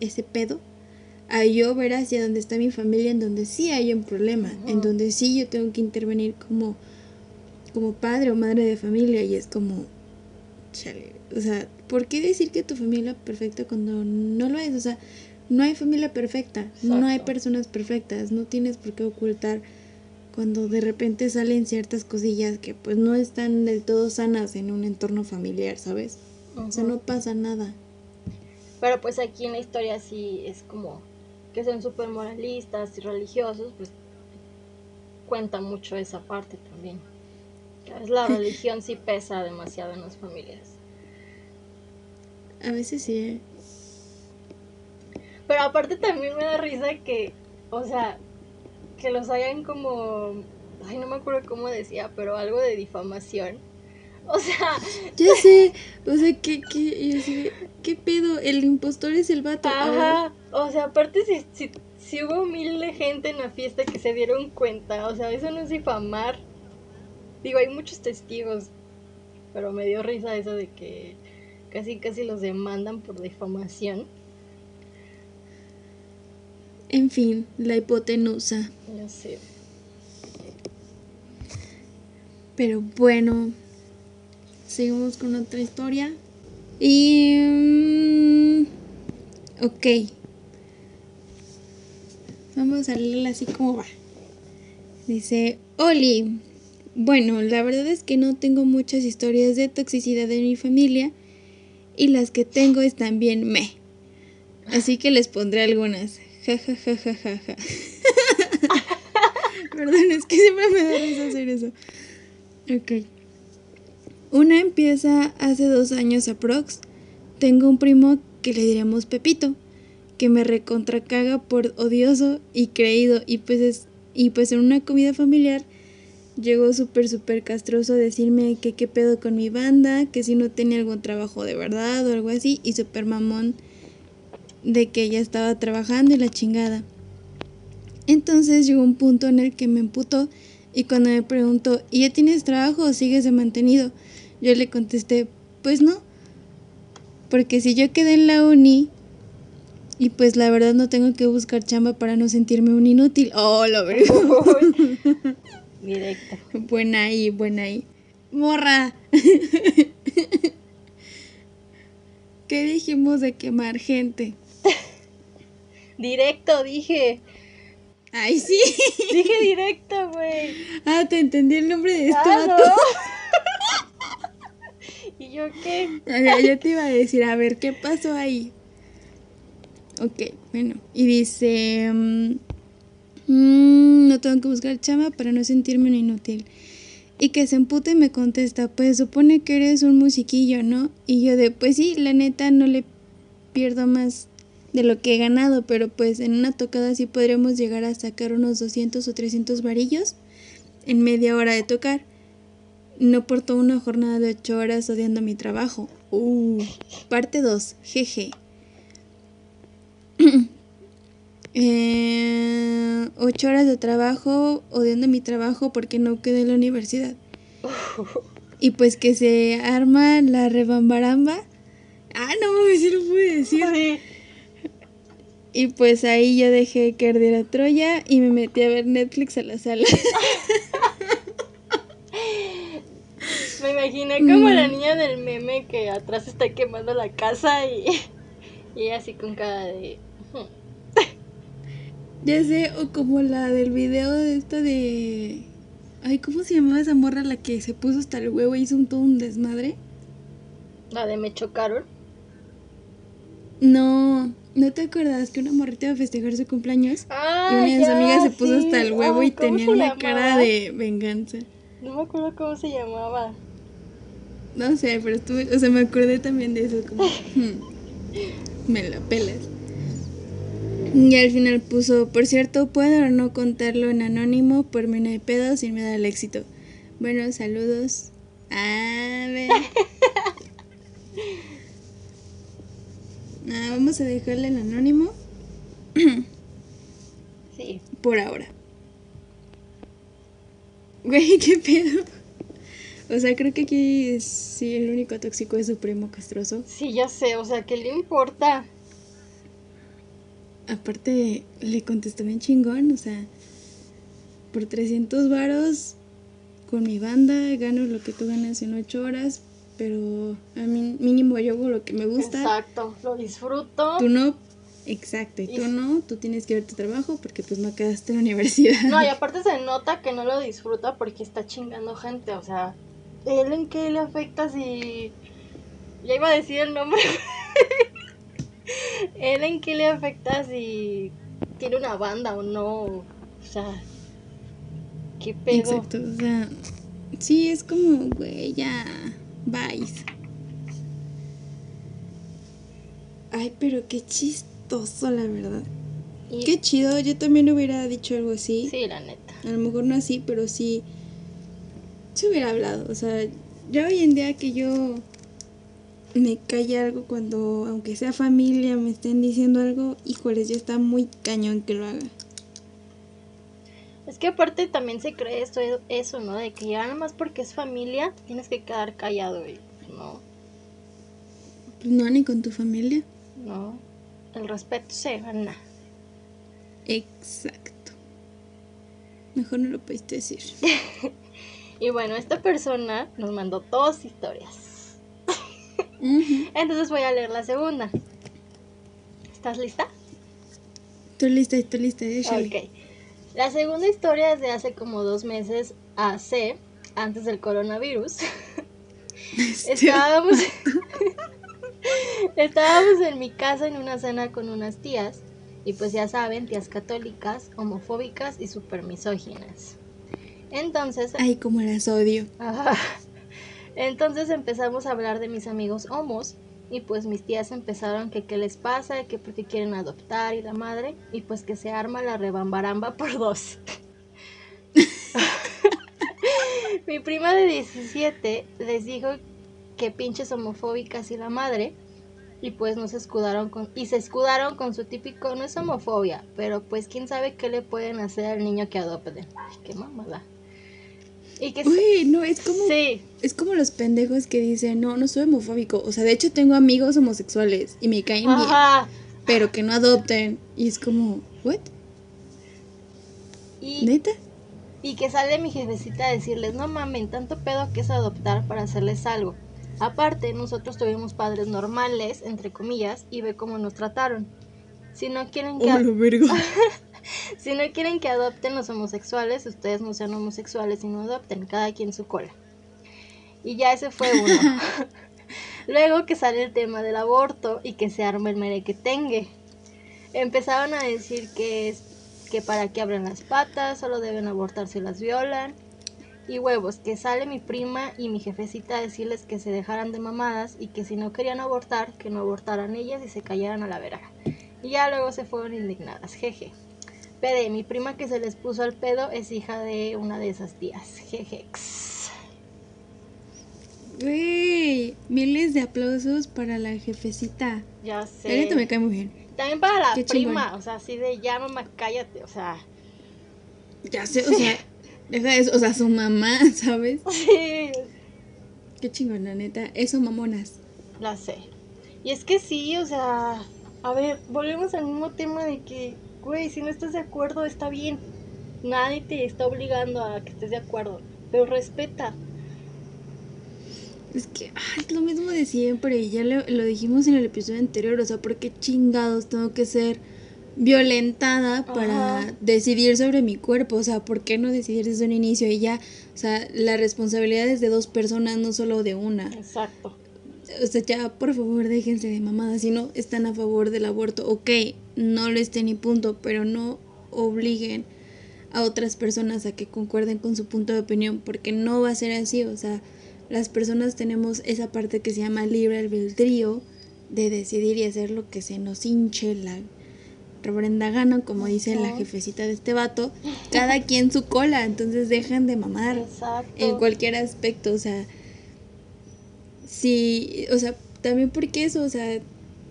ese pedo, a yo ver hacia donde está mi familia, en donde sí hay un problema, uh-huh. en donde sí yo tengo que intervenir como, como padre o madre de familia, y es como, chale, o sea, ¿por qué decir que tu familia es perfecta cuando no lo es? O sea, no hay familia perfecta, exacto. No hay personas perfectas, no tienes por qué ocultar cuando de repente salen ciertas cosillas que pues no están del todo sanas en un entorno familiar, ¿sabes? Uh-huh. O sea, no pasa nada. Pero pues aquí en la historia sí es como que son súper moralistas y religiosos, pues cuenta mucho esa parte también. La religión sí pesa demasiado en las familias. A veces sí. Pero aparte también me da risa que, o sea, que los hayan como, ay, no me acuerdo cómo decía, pero algo de difamación. O sea, ya sé, o sea, que, que, yo sé, ¿qué pedo? El impostor es el vato. Ajá, o sea, aparte si, si, si hubo mil de gente en la fiesta que se dieron cuenta, o sea, eso no es difamar. Digo, hay muchos testigos, pero me dio risa eso de que casi casi los demandan por difamación. En fin, la hipotenusa. Ya sé. Pero bueno, seguimos con otra historia. Y um, ok, vamos a leerla así como va. Dice: Oli, bueno, la verdad es que no tengo muchas historias de toxicidad en mi familia, y las que tengo están bien meh, así que les pondré algunas. Ja ja ja ja ja ja. Perdón, es que siempre me da risa hacer eso. Ok. Una empieza hace dos años aprox. Tengo un primo que le diríamos Pepito, que me recontracaga por odioso y creído. Y pues, es, y pues en una comida familiar llegó súper súper castroso a decirme que qué pedo con mi banda, que si no tenía algún trabajo de verdad o algo así. Y súper mamón de que ella estaba trabajando y la chingada. Entonces llegó un punto en el que me emputó, y cuando me preguntó, ¿y ya tienes trabajo o sigues de mantenido? Yo le contesté, pues no, porque si yo quedé en la uni, y pues la verdad no tengo que buscar chamba para no sentirme un inútil. ¡Oh, lo veo! Directo. Buena ahí, buena ahí. ¡Morra! ¿Qué dijimos de quemar gente? Directo, dije. ¡Ay, sí! Dije directo, güey. Ah, te entendí el nombre de este vato. ¿Y yo qué? Ver, yo te iba a decir, a ver, ¿qué pasó ahí? Ok, bueno. Y dice, mmm, no tengo que buscar chama para no sentirme un inútil. Y que se emputa y me contesta, pues supone que eres un musiquillo, ¿no? Y yo de, pues sí, la neta no le pierdo más de lo que he ganado, pero pues en una tocada sí podremos llegar a sacar unos doscientos o trescientos varillos en media hora de tocar. No portó una jornada de ocho horas odiando mi trabajo. Uh, parte dos. Jeje. eh, ocho horas de trabajo odiando mi trabajo porque no quedé en la universidad. Y pues que se arma la rebambaramba. Ah, no mames, sí lo pude decir. Y pues ahí yo dejé que ardiera Troya y me metí a ver Netflix a la sala. Me imaginé como mm. la niña del meme que atrás está quemando la casa y, y ella así con cara de... Ya sé, o como la del video de esta de... Ay, ¿cómo se llamaba esa morra la que se puso hasta el huevo e hizo un todo un desmadre? ¿La de Me Chocaron? No, ¿no te acuerdas que una morrita iba a festejar su cumpleaños? Ah, y una de sus amigas se puso sí. hasta el huevo oh, y tenía una cara de venganza. No me acuerdo cómo se llamaba. No sé, pero estuve, o sea, me acordé también de eso, como, hmm, me la pelas. Y al final puso, por cierto, puedo o no contarlo en anónimo, por mí no hay pedo, sin miedo al éxito. Bueno, saludos. A ver. Nada, vamos a dejarle el anónimo. Sí. Por ahora. Güey, qué pedo. O sea, creo que aquí sí el único tóxico es su primo castroso. Sí, ya sé, o sea, ¿qué le importa? Aparte, le contestó bien chingón, o sea, por trescientos varos con mi banda gano lo que tú ganas en ocho horas, pero a mí mínimo yo hago lo que me gusta. Exacto, lo disfruto. Tú no, exacto, y, y tú no, tú tienes que ver tu trabajo porque pues no quedaste en la universidad. No, y aparte se nota que no lo disfruta porque está chingando gente, o sea, ¿él en qué le afecta si...? Ya iba a decir el nombre. ¿Él en qué le afecta si tiene una banda o no? O sea, ¿qué pedo? Exacto, o sea, sí, es como, güey, ya, bye. Ay, pero qué chistoso, la verdad. Y... qué chido, yo también hubiera dicho algo así. Sí, la neta. A lo mejor no así, pero sí, se hubiera hablado, o sea, ya hoy en día que yo... me cae algo cuando, aunque sea familia, me estén diciendo algo, híjoles, ya está muy cañón que lo haga. Es que aparte también se cree esto, eso, ¿no? De que ya nada más porque es familia, te tienes que quedar callado, ¿no? Pues no, ni con tu familia. No, el respeto se gana. Exacto. Mejor no lo puedes decir. Y bueno, esta persona nos mandó dos historias. Entonces voy a leer la segunda. ¿Estás lista? Estoy lista, estoy lista. Ok. La segunda historia es de hace como dos meses A C, antes del coronavirus. Este... Estábamos Estábamos en mi casa en una cena con unas tías. Y pues ya saben, tías católicas, homofóbicas y súper misóginas. Entonces... ay, como las odio. Ajá. Entonces empezamos a hablar de mis amigos homos y pues mis tías empezaron que qué les pasa, que por qué quieren adoptar y la madre, y pues que se arma la rebambaramba por dos. Mi prima de diecisiete les dijo que pinches homofóbicas y la madre, y pues nos escudaron con, y se escudaron con su típico, no es homofobia, pero pues quién sabe qué le pueden hacer al niño que adopten. Ay, qué mamada. Y que uy, se... no, es como sí. Es como los pendejos que dicen, no, no soy homofóbico. O sea, de hecho tengo amigos homosexuales y me caen ajá. bien, pero que no adopten. Y es como, ¿what? Y, ¿neta? Y que sale mi jefecita a decirles, no mamen, tanto pedo que es adoptar para hacerles algo. Aparte, nosotros tuvimos padres normales, entre comillas, y ve cómo nos trataron. Si no quieren que... oh, lo vergo. Si no quieren que adopten los homosexuales, ustedes no sean homosexuales y no adopten, cada quien su cola. Y ya ese fue uno. Luego que sale el tema del aborto y que se arma el merequetengue. Empezaron a decir que es que para que abran las patas, solo deben abortar si las violan. Y huevos, que sale mi prima y mi jefecita a decirles que se dejaran de mamadas y que si no querían abortar, que no abortaran ellas y se callaran a la verga. Y ya luego se fueron indignadas, jeje. Pede, mi prima que se les puso al pedo es hija de una de esas tías. Jejex. Güey, miles de aplausos para la jefecita. Ya sé. La neta me cae muy bien. También para la qué prima, chingón. O sea, así de ya mamá, cállate, o sea. Ya sé, o sea, esa es, o sea, su mamá, ¿sabes? Sí. Qué chingón, la neta. Eso, mamonas. La sé. Y es que sí, o sea, a ver, volvemos al mismo tema de que güey, si no estás de acuerdo, está bien. Nadie te está obligando a que estés de acuerdo, pero respeta. Es que ay, es lo mismo de siempre. Y ya lo, lo dijimos en el episodio anterior. O sea, ¿por qué chingados tengo que ser violentada ajá. para decidir sobre mi cuerpo? O sea, ¿por qué no decidir desde un inicio? Y ya, o sea, la responsabilidad es de dos personas, no solo de una. Exacto. O sea, ya, por favor, déjense de mamadas. Si no están a favor del aborto, ok, no lo estén y punto, pero no obliguen a otras personas a que concuerden con su punto de opinión, porque no va a ser así. O sea, las personas tenemos esa parte que se llama libre albedrío de decidir y hacer lo que se nos hinche la reverenda gana, como dice no. la jefecita de este vato, cada quien su cola, entonces dejen de mamar. Exacto. En cualquier aspecto, o sea... sí, o sea, también porque eso, o sea,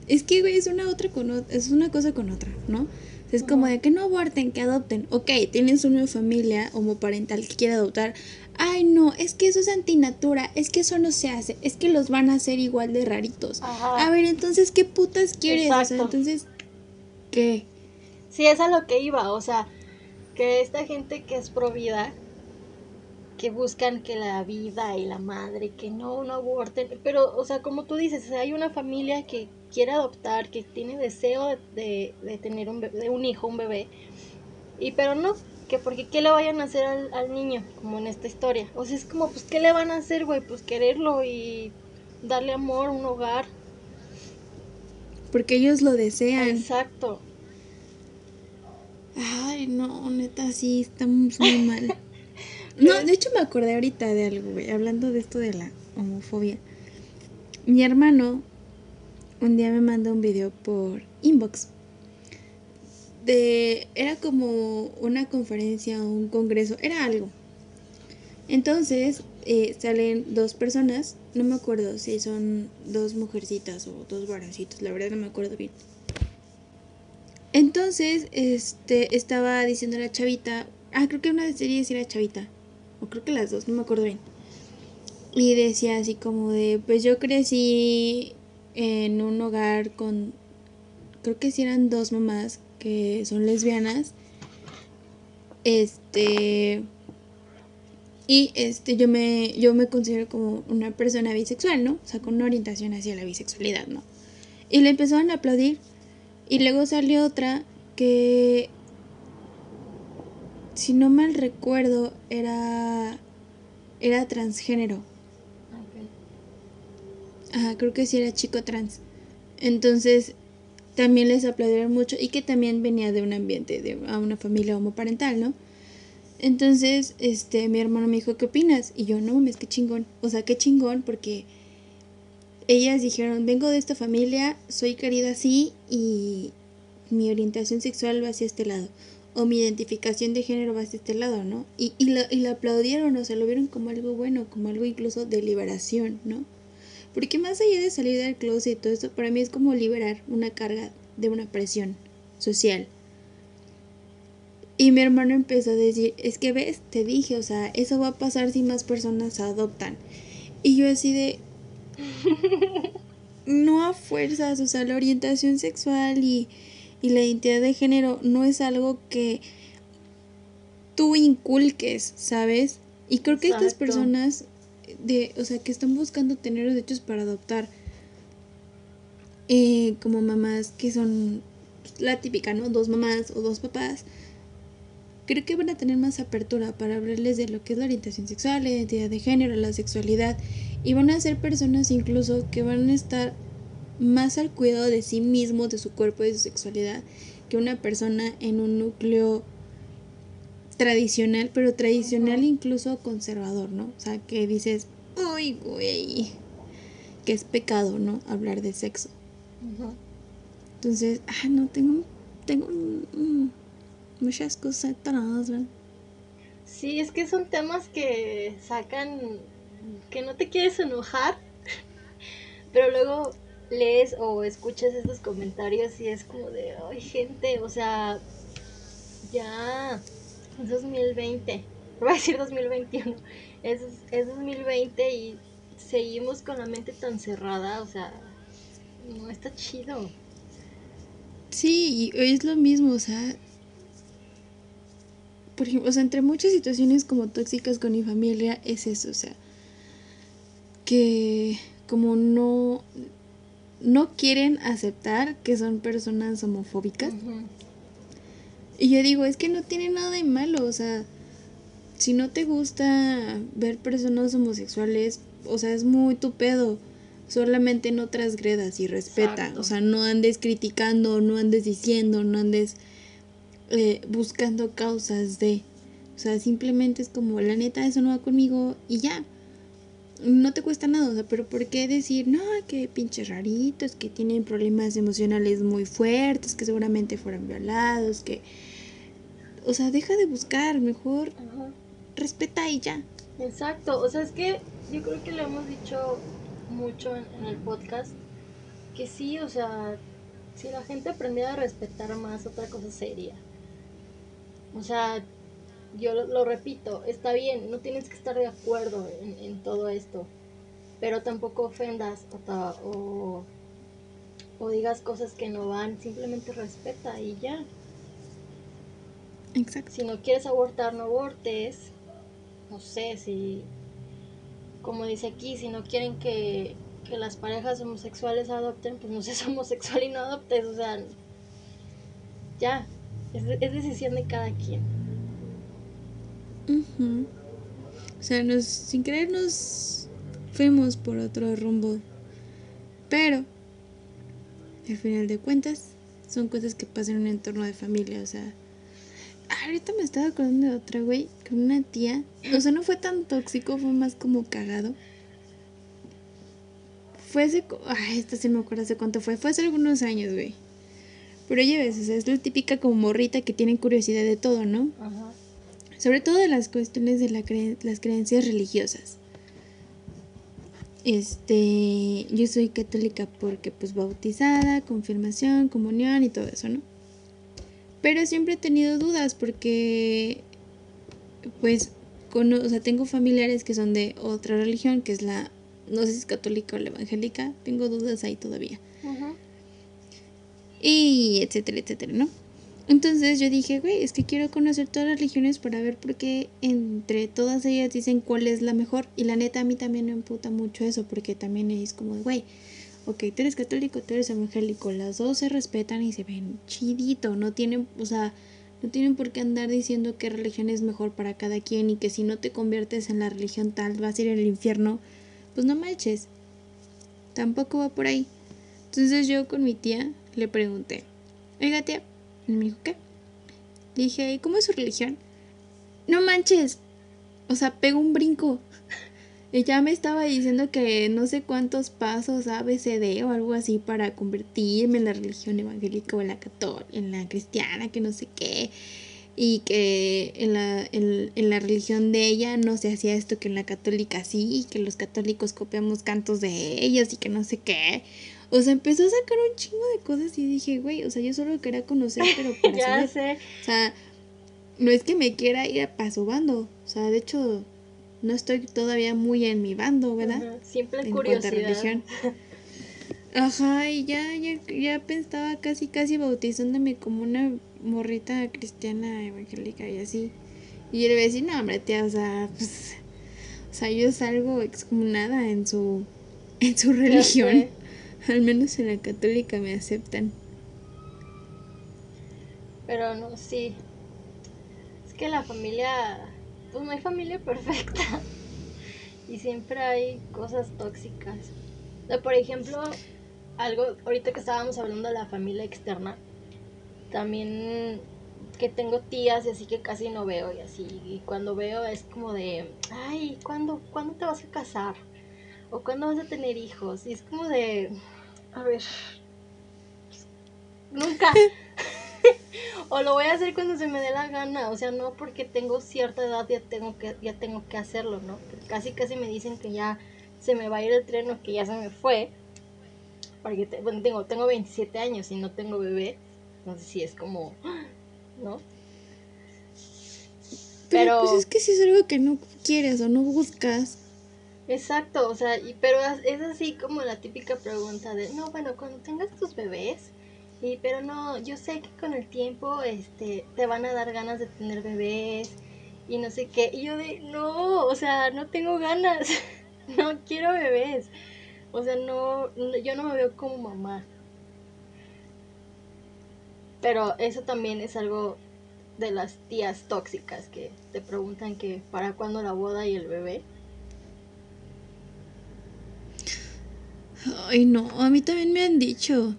Es que, güey, es una otra con o... es una cosa con otra, ¿no? Es uh-huh. como de que no aborten, que adopten. Ok, tienes una familia homoparental que quiere adoptar. Ay, no, es que eso es antinatura, es que eso no se hace, es que los van a hacer igual de raritos. Ajá. A ver, entonces, ¿qué putas quieres? Exacto. O sea, entonces, ¿qué? Sí, es a lo que iba, o sea, que esta gente que es pro vida, que buscan que la vida y la madre, que no, no aborten, pero, o sea, como tú dices, o sea, hay una familia que quiere adoptar, que tiene deseo de, de tener un, bebé, de un hijo, un bebé, y pero no... que porque qué le vayan a hacer al, al niño, como en esta historia. O sea, es como, pues, ¿qué le van a hacer, güey? Pues, quererlo y darle amor, un hogar. Porque ellos lo desean. Exacto. Ay, no, neta, sí, estamos muy mal. No, de hecho me acordé ahorita de algo, güey, hablando de esto de la homofobia. Mi hermano un día me mandó un video por inbox. De, era como una conferencia o un congreso, era algo. Entonces eh, salen dos personas, no me acuerdo si son dos mujercitas o dos varoncitos, la verdad no me acuerdo bien. Entonces este estaba diciendo la chavita, ah, creo que una de series era chavita, o creo que las dos, no me acuerdo bien. Y decía así como de, pues yo crecí en un hogar con, creo que sí eran dos mamás que son lesbianas, este, y este, yo me, yo me considero como una persona bisexual, ¿no? O sea, con una orientación hacia la bisexualidad, ¿no? Y le empezaron a aplaudir, y luego salió otra que, si no mal recuerdo, era, era transgénero. Okay. Ajá, creo que sí era chico trans. Entonces también les aplaudieron mucho, y que también venía de un ambiente, de una familia homoparental, ¿no? Entonces, este, mi hermano me dijo, ¿qué opinas? Y yo, no mames, qué chingón. O sea, qué chingón, porque ellas dijeron, vengo de esta familia, soy querida así, y mi orientación sexual va hacia este lado, o mi identificación de género va hacia este lado, ¿no? Y, y, lo, y lo aplaudieron, o sea, lo vieron como algo bueno, como algo incluso de liberación, ¿no? Porque más allá de salir del closet y todo esto, para mí es como liberar una carga de una presión social. Y mi hermano empezó a decir, es que ves, te dije, o sea, eso va a pasar si más personas adoptan. Y yo así de, no a fuerzas, o sea, la orientación sexual y, y la identidad de género no es algo que tú inculques, ¿sabes? Y creo que Exacto. estas personas... de, o sea, que están buscando tener los derechos para adoptar, eh, como mamás que son la típica, ¿no? Dos mamás o dos papás, creo que van a tener más apertura para hablarles de lo que es la orientación sexual, la identidad de género, la sexualidad, y van a ser personas incluso que van a estar más al cuidado de sí mismos, de su cuerpo y de su sexualidad, que una persona en un núcleo tradicional, pero tradicional uh-huh. incluso conservador, ¿no? O sea, que dices, ¡ay, güey! Que es pecado, ¿no? Hablar de sexo. Uh-huh. Entonces, ah, no, tengo, tengo mm, muchas cosas atrás, ¿verdad? Sí, es que son temas que sacan, que no te quieres enojar, pero luego lees o escuchas estos comentarios y es como de, ¡ay, gente! O sea, ya... Es dos mil veinte, voy a decir dos mil veintiuno, es, es dos mil veinte y seguimos con la mente tan cerrada, o sea, no está chido. Sí, es lo mismo, o sea, por ejemplo, o sea, entre muchas situaciones como tóxicas con mi familia es eso, o sea, que como no, no quieren aceptar que son personas homofóbicas. Uh-huh. Y yo digo, es que no tiene nada de malo, o sea, si no te gusta ver personas homosexuales, o sea, es muy tu pedo, solamente no transgredas y respeta, Exacto. o sea, no andes criticando, no andes diciendo, no andes eh, buscando causas de, o sea, simplemente es como, la neta, eso no va conmigo y ya, no te cuesta nada, o sea, pero ¿por qué decir, no, que pinches raritos, que tienen problemas emocionales muy fuertes, que seguramente fueron violados, que... O sea, deja de buscar, mejor Ajá. respeta y ya. Exacto, o sea, es que yo creo que lo hemos dicho mucho en, en el podcast, que sí, o sea, si la gente aprendiera a respetar más, otra cosa seria. O sea, yo lo, lo repito, está bien, no tienes que estar de acuerdo en, en todo esto, pero tampoco ofendas o, o, o digas cosas que no van, simplemente respeta y ya. Exacto. Si no quieres abortar, no abortes. No sé, si, como dice aquí, si no quieren que, que las parejas homosexuales adopten, pues no seas homosexual y no adoptes, o sea, ya, es, es decisión de cada quien. Uh-huh. O sea, nos, sin querer nos fuimos por otro rumbo, pero al final de cuentas son cosas que pasan en un entorno de familia, o sea. Ahorita me estaba acordando de otra, güey, con una tía. O sea, no fue tan tóxico, fue más como cagado. Fue hace... Ay, esta sí me acuerdo hace cuánto fue. Fue hace algunos años, güey. Pero ya ves, o sea, es la típica como morrita que tiene curiosidad de todo, ¿no? Ajá. Sobre todo de las cuestiones de la cre- las creencias religiosas. Este... Yo soy católica porque, pues, bautizada, confirmación, comunión y todo eso, ¿no? Pero siempre he tenido dudas porque, pues, con, o sea, tengo familiares que son de otra religión, que es la, no sé si es católica o la evangélica, tengo dudas ahí todavía. Uh-huh. Y etcétera, etcétera, ¿no? Entonces yo dije, güey, es que quiero conocer todas las religiones para ver por qué entre todas ellas dicen cuál es la mejor. Y la neta, a mí también me emputa mucho eso, porque también es como, güey... Ok, tú eres católico, tú eres evangélico, las dos se respetan y se ven chidito, no tienen, o sea, no tienen por qué andar diciendo qué religión es mejor para cada quien y que si no te conviertes en la religión tal vas a ir al infierno, pues no manches, tampoco va por ahí. Entonces yo con mi tía le pregunté, oiga tía, y me dijo, ¿qué? Le dije, ¿y cómo es su religión? No manches, o sea, pego un brinco. Y ya me estaba diciendo que no sé cuántos pasos A B C D o algo así para convertirme en la religión evangélica o en la católica, en la cristiana, que no sé qué. Y que en la, en, en la religión de ella no se hacía esto que en la católica sí, y que los católicos copiamos cantos de ellas y que no sé qué. O sea, empezó a sacar un chingo de cosas y dije, güey, o sea, yo solo quería conocer, pero para ya saber. Sé. O sea, no es que me quiera ir a paso bando. O sea, de hecho... No estoy todavía muy en mi bando, ¿verdad? Uh-huh. Simple en curiosidad. Cuanto a religión. Ajá, y ya, ya, ya pensaba casi, casi bautizándome como una morrita cristiana evangélica y así. Y el vecino, hombre, tía, o sea, pues, o sea, yo salgo excomunada en su, en su religión. Al menos en la católica me aceptan. Pero no, sí. Es que la familia... Pues no hay familia perfecta y siempre hay cosas tóxicas. O sea, por ejemplo, algo ahorita que estábamos hablando de la familia externa, también que tengo tías y así que casi no veo y así, y cuando veo es como de, ay, ¿cuándo, ¿cuándo te vas a casar? ¿O cuándo vas a tener hijos? Y es como de, a ver, nunca. O lo voy a hacer cuando se me dé la gana, o sea, no porque tengo cierta edad ya tengo que ya tengo que hacerlo, ¿no? Porque casi casi me dicen que ya se me va a ir el tren o que ya se me fue, porque te, bueno, tengo tengo veintisiete años y no tengo bebé, entonces sí es como, ¿no? Pero, pero pues es que sí es algo que no quieres o no buscas. Exacto, o sea, y, pero es así como la típica pregunta de, no, bueno, cuando tengas tus bebés. Sí, pero no, yo sé que con el tiempo este te van a dar ganas de tener bebés y no sé qué. Y yo de, no, o sea, no tengo ganas, no quiero bebés. O sea, no, no, yo no me veo como mamá. Pero eso también es algo de las tías tóxicas que te preguntan que para cuándo la boda y el bebé. Ay, no, a mí también me han dicho...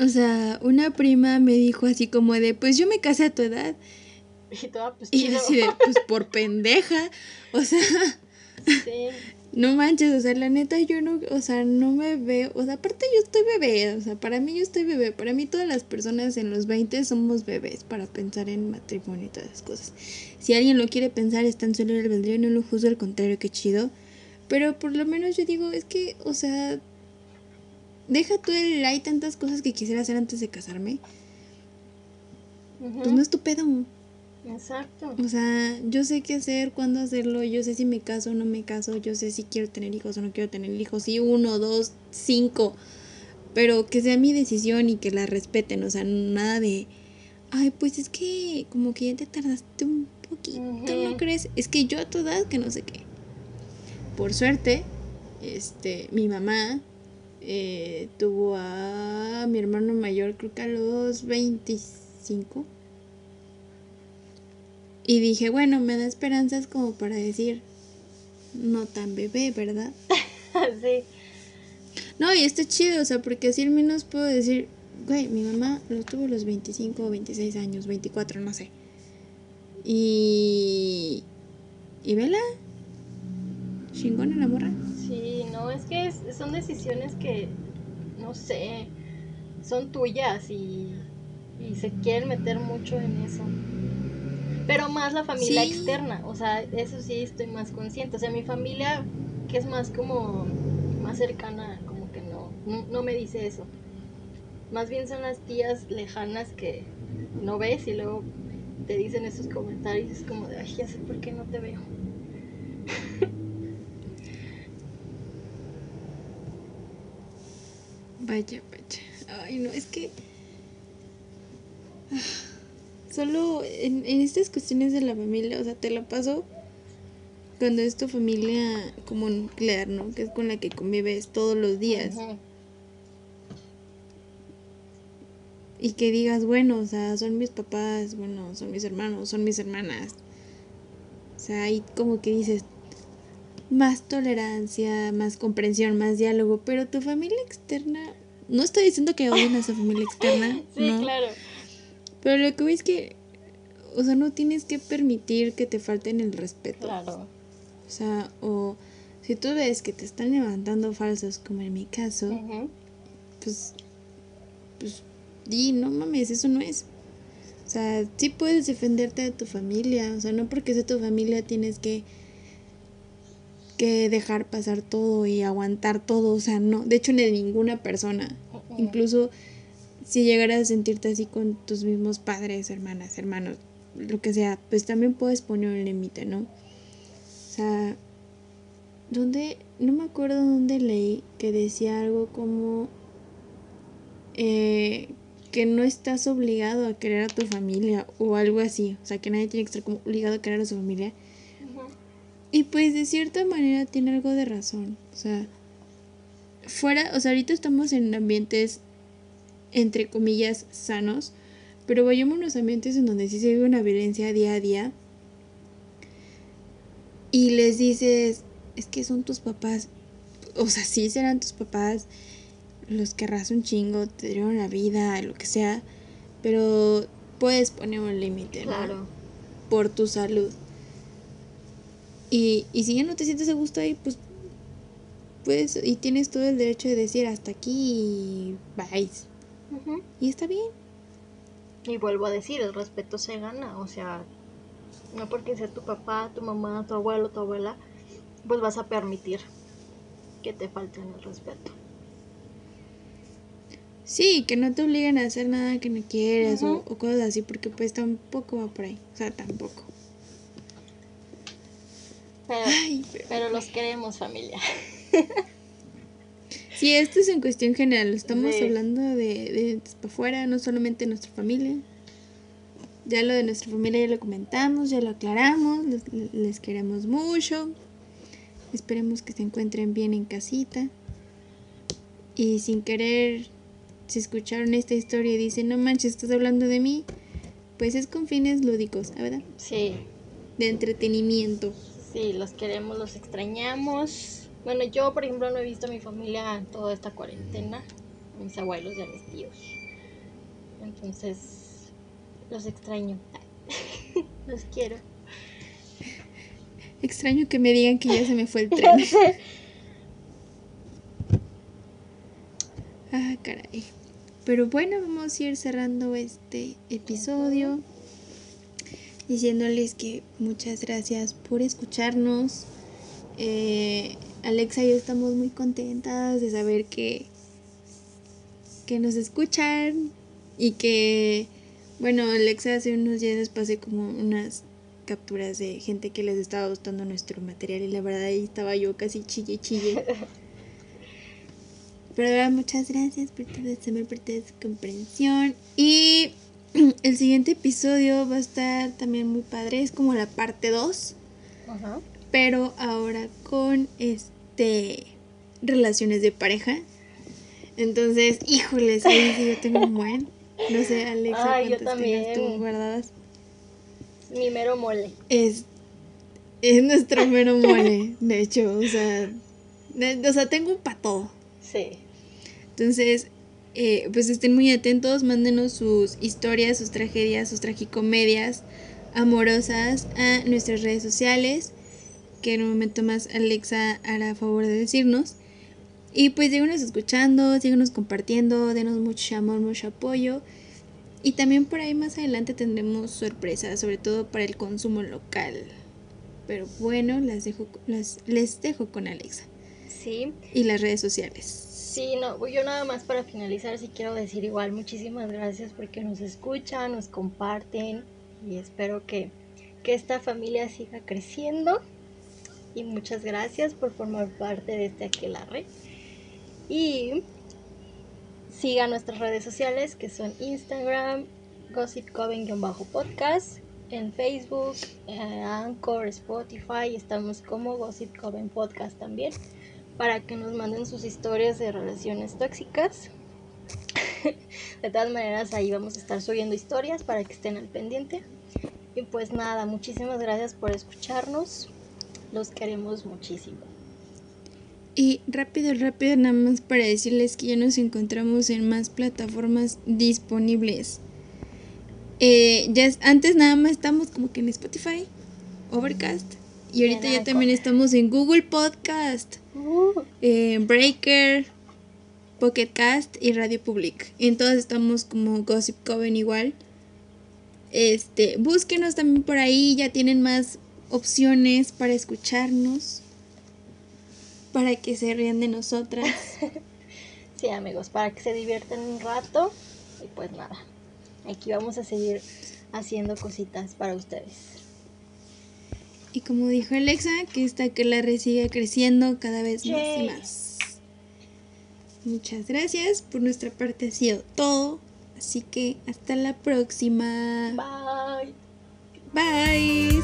O sea, una prima me dijo así como de, pues yo me casé a tu edad. Y toda, pues, y así de, pues por pendeja. O sea, sí. No manches, o sea, la neta yo no, o sea, no me veo. O sea, aparte yo estoy bebé, o sea, para mí yo estoy bebé. Para mí todas las personas en los veinte somos bebés para pensar en matrimonio y todas esas cosas. Si alguien lo quiere pensar, está en su libre albedrío y no lo juzgo, al contrario, qué chido. Pero por lo menos yo digo, es que, o sea... deja tú el, hay tantas cosas que quisiera hacer antes de casarme. Uh-huh. Pues no es tu pedo. Exacto. O sea, yo sé qué hacer, cuándo hacerlo, yo sé si me caso o no me caso, yo sé si quiero tener hijos o no quiero tener hijos, sí, uno, dos, cinco, pero que sea mi decisión y que la respeten, o sea, nada de, ay, pues es que como que ya te tardaste un poquito, uh-huh. ¿no crees? Es que yo a tu edad que no sé qué. Por suerte, este, mi mamá eh, tuvo a mi hermano mayor creo que a los veinticinco. Y dije, bueno, me da esperanzas como para decir, no tan bebé, ¿verdad? Sí. No, y está chido, o sea, porque así al menos puedo decir, güey, mi mamá lo tuvo a los veinticinco, veintiséis años, veinticuatro, no sé. Y... ¿Y vela? ¿Chingona la morra? Sí, no, es que es, son decisiones que, no sé, son tuyas y, y se quieren meter mucho en eso. Pero más la familia sí. externa, o sea, eso sí estoy más consciente. O sea, mi familia, que es más como, más cercana, como que no, no, no me dice eso. Más bien son las tías lejanas que no ves y luego te dicen esos comentarios, es como de, ay, ya sé por qué no te veo. Vaya, vaya. Ay, no, es que... Solo en, en estas cuestiones de la familia, o sea, te la paso cuando es tu familia como nuclear, ¿no? Que es con la que convives todos los días. Uh-huh. Y que digas, bueno, o sea, son mis papás, bueno, son mis hermanos, son mis hermanas. O sea, ahí como que dices, más tolerancia, más comprensión, más diálogo. Pero tu familia externa, no estoy diciendo que odien a su familia externa. Sí, no. Claro. Pero lo que voy es que, o sea, no tienes que permitir que te falten el respeto. Claro. O sea, o si tú ves que te están levantando falsos, como en mi caso, uh-huh. pues, pues, di, no mames, eso no es. O sea, sí puedes defenderte de tu familia, o sea, no porque sea tu familia tienes que, que dejar pasar todo y aguantar todo, o sea, no. De hecho, ni de ninguna persona, uh-huh. incluso... Si llegaras a sentirte así con tus mismos padres, hermanas, hermanos, lo que sea, pues también puedes poner un límite, ¿no? O sea, ¿dónde? No me acuerdo dónde leí que decía algo como eh, que no estás obligado a querer a tu familia o algo así. O sea, que nadie tiene que estar como obligado a querer a su familia. Uh-huh. Y pues de cierta manera tiene algo de razón. O sea, fuera, o sea, ahorita estamos en ambientes... entre comillas, sanos, pero vayamos a los ambientes en donde sí se vive una violencia día a día y les dices, es que son tus papás, o sea, sí serán tus papás, los querrás un chingo, te dieron la vida, lo que sea, pero puedes poner un límite, ¿no? Claro. Por tu salud. Y, y si ya no te sientes a gusto ahí, pues puedes, y tienes todo el derecho de decir hasta aquí y bye. Uh-huh. Y está bien. Y vuelvo a decir, el respeto se gana. O sea, no porque sea tu papá, tu mamá, tu abuelo, tu abuela, pues vas a permitir que te falten el respeto. Sí, que no te obliguen a hacer nada que no quieras, uh-huh. o, o cosas así, porque pues tampoco va por ahí. O sea, tampoco. Pero, Ay, pero, pero los queremos, familia. Sí, esto es en cuestión general, estamos sí. hablando de, de para afuera, no solamente de nuestra familia. Ya lo de nuestra familia ya lo comentamos, ya lo aclaramos, les, les queremos mucho. Esperemos que se encuentren bien en casita. Y sin querer, si escucharon esta historia y dicen, no manches, estás hablando de mí, pues es con fines lúdicos, ¿verdad? Sí. De entretenimiento. Sí, los queremos, los extrañamos. Bueno, yo, por ejemplo, no he visto a mi familia en toda esta cuarentena, a mis abuelos y a mis tíos. Entonces, los extraño. Los quiero. Extraño que me digan que ya se me fue el tren. Ah, caray. Pero bueno, vamos a ir cerrando este episodio diciéndoles que muchas gracias por escucharnos. Eh... Alexa y yo estamos muy contentas de saber que, que nos escuchan y que, bueno, Alexa hace unos días les pasé como unas capturas de gente que les estaba gustando nuestro material y la verdad ahí estaba yo casi chille chille. Pero ahora muchas gracias por todo este amor, por toda su comprensión. Y el siguiente episodio va a estar también muy padre, es como la parte dos. Ajá. Pero ahora con este relaciones de pareja. Entonces, híjoles, ahí sí yo tengo un buen. No sé, Alexa, ay, cuántas tienes tú guardadas. Mi mero mole. Es, es nuestro mero mole, de hecho, o sea, de, o sea, tengo un pato. Sí. Entonces, eh, pues estén muy atentos, mándenos sus historias, sus tragedias, sus tragicomedias amorosas a nuestras redes sociales, que en un momento más Alexa hará favor de decirnos. Y pues síguenos escuchando, síguenos compartiendo, denos mucho amor, mucho apoyo. Y también por ahí más adelante tendremos sorpresas, sobre todo para el consumo local. Pero bueno, las dejo, las, les dejo con Alexa. Sí. Y las redes sociales. Sí, no, yo nada más para finalizar sí quiero decir igual muchísimas gracias porque nos escuchan, nos comparten. Y espero que, que esta familia siga creciendo. Y muchas gracias por formar parte de este aquelarre. Y sigan nuestras redes sociales que son Instagram, Gossip Coven-podcast, en Facebook, eh, Anchor, Spotify, estamos como Gossip Coven Podcast también, para que nos manden sus historias de relaciones tóxicas. De todas maneras ahí vamos a estar subiendo historias para que estén al pendiente. Y pues nada, muchísimas gracias por escucharnos, los queremos muchísimo. Y rápido, rápido, nada más para decirles que ya nos encontramos en más plataformas disponibles. Eh, ya es, antes nada más estamos como que en Spotify, Overcast, y ahorita ya también estamos en Google Podcast, uh. eh, Breaker, Pocket Cast y Radio Public. En todas estamos como Gossip Coven igual. Este, búsquenos también por ahí, ya tienen más opciones para escucharnos, para que se rían de nosotras. Sí, amigos, para que se diviertan un rato. Y pues nada, aquí vamos a seguir haciendo cositas para ustedes. Y como dijo Alexa, que esta que la re siga creciendo cada vez más y más. Muchas gracias. Por nuestra parte ha sido todo. Así que hasta la próxima. Bye. Bye.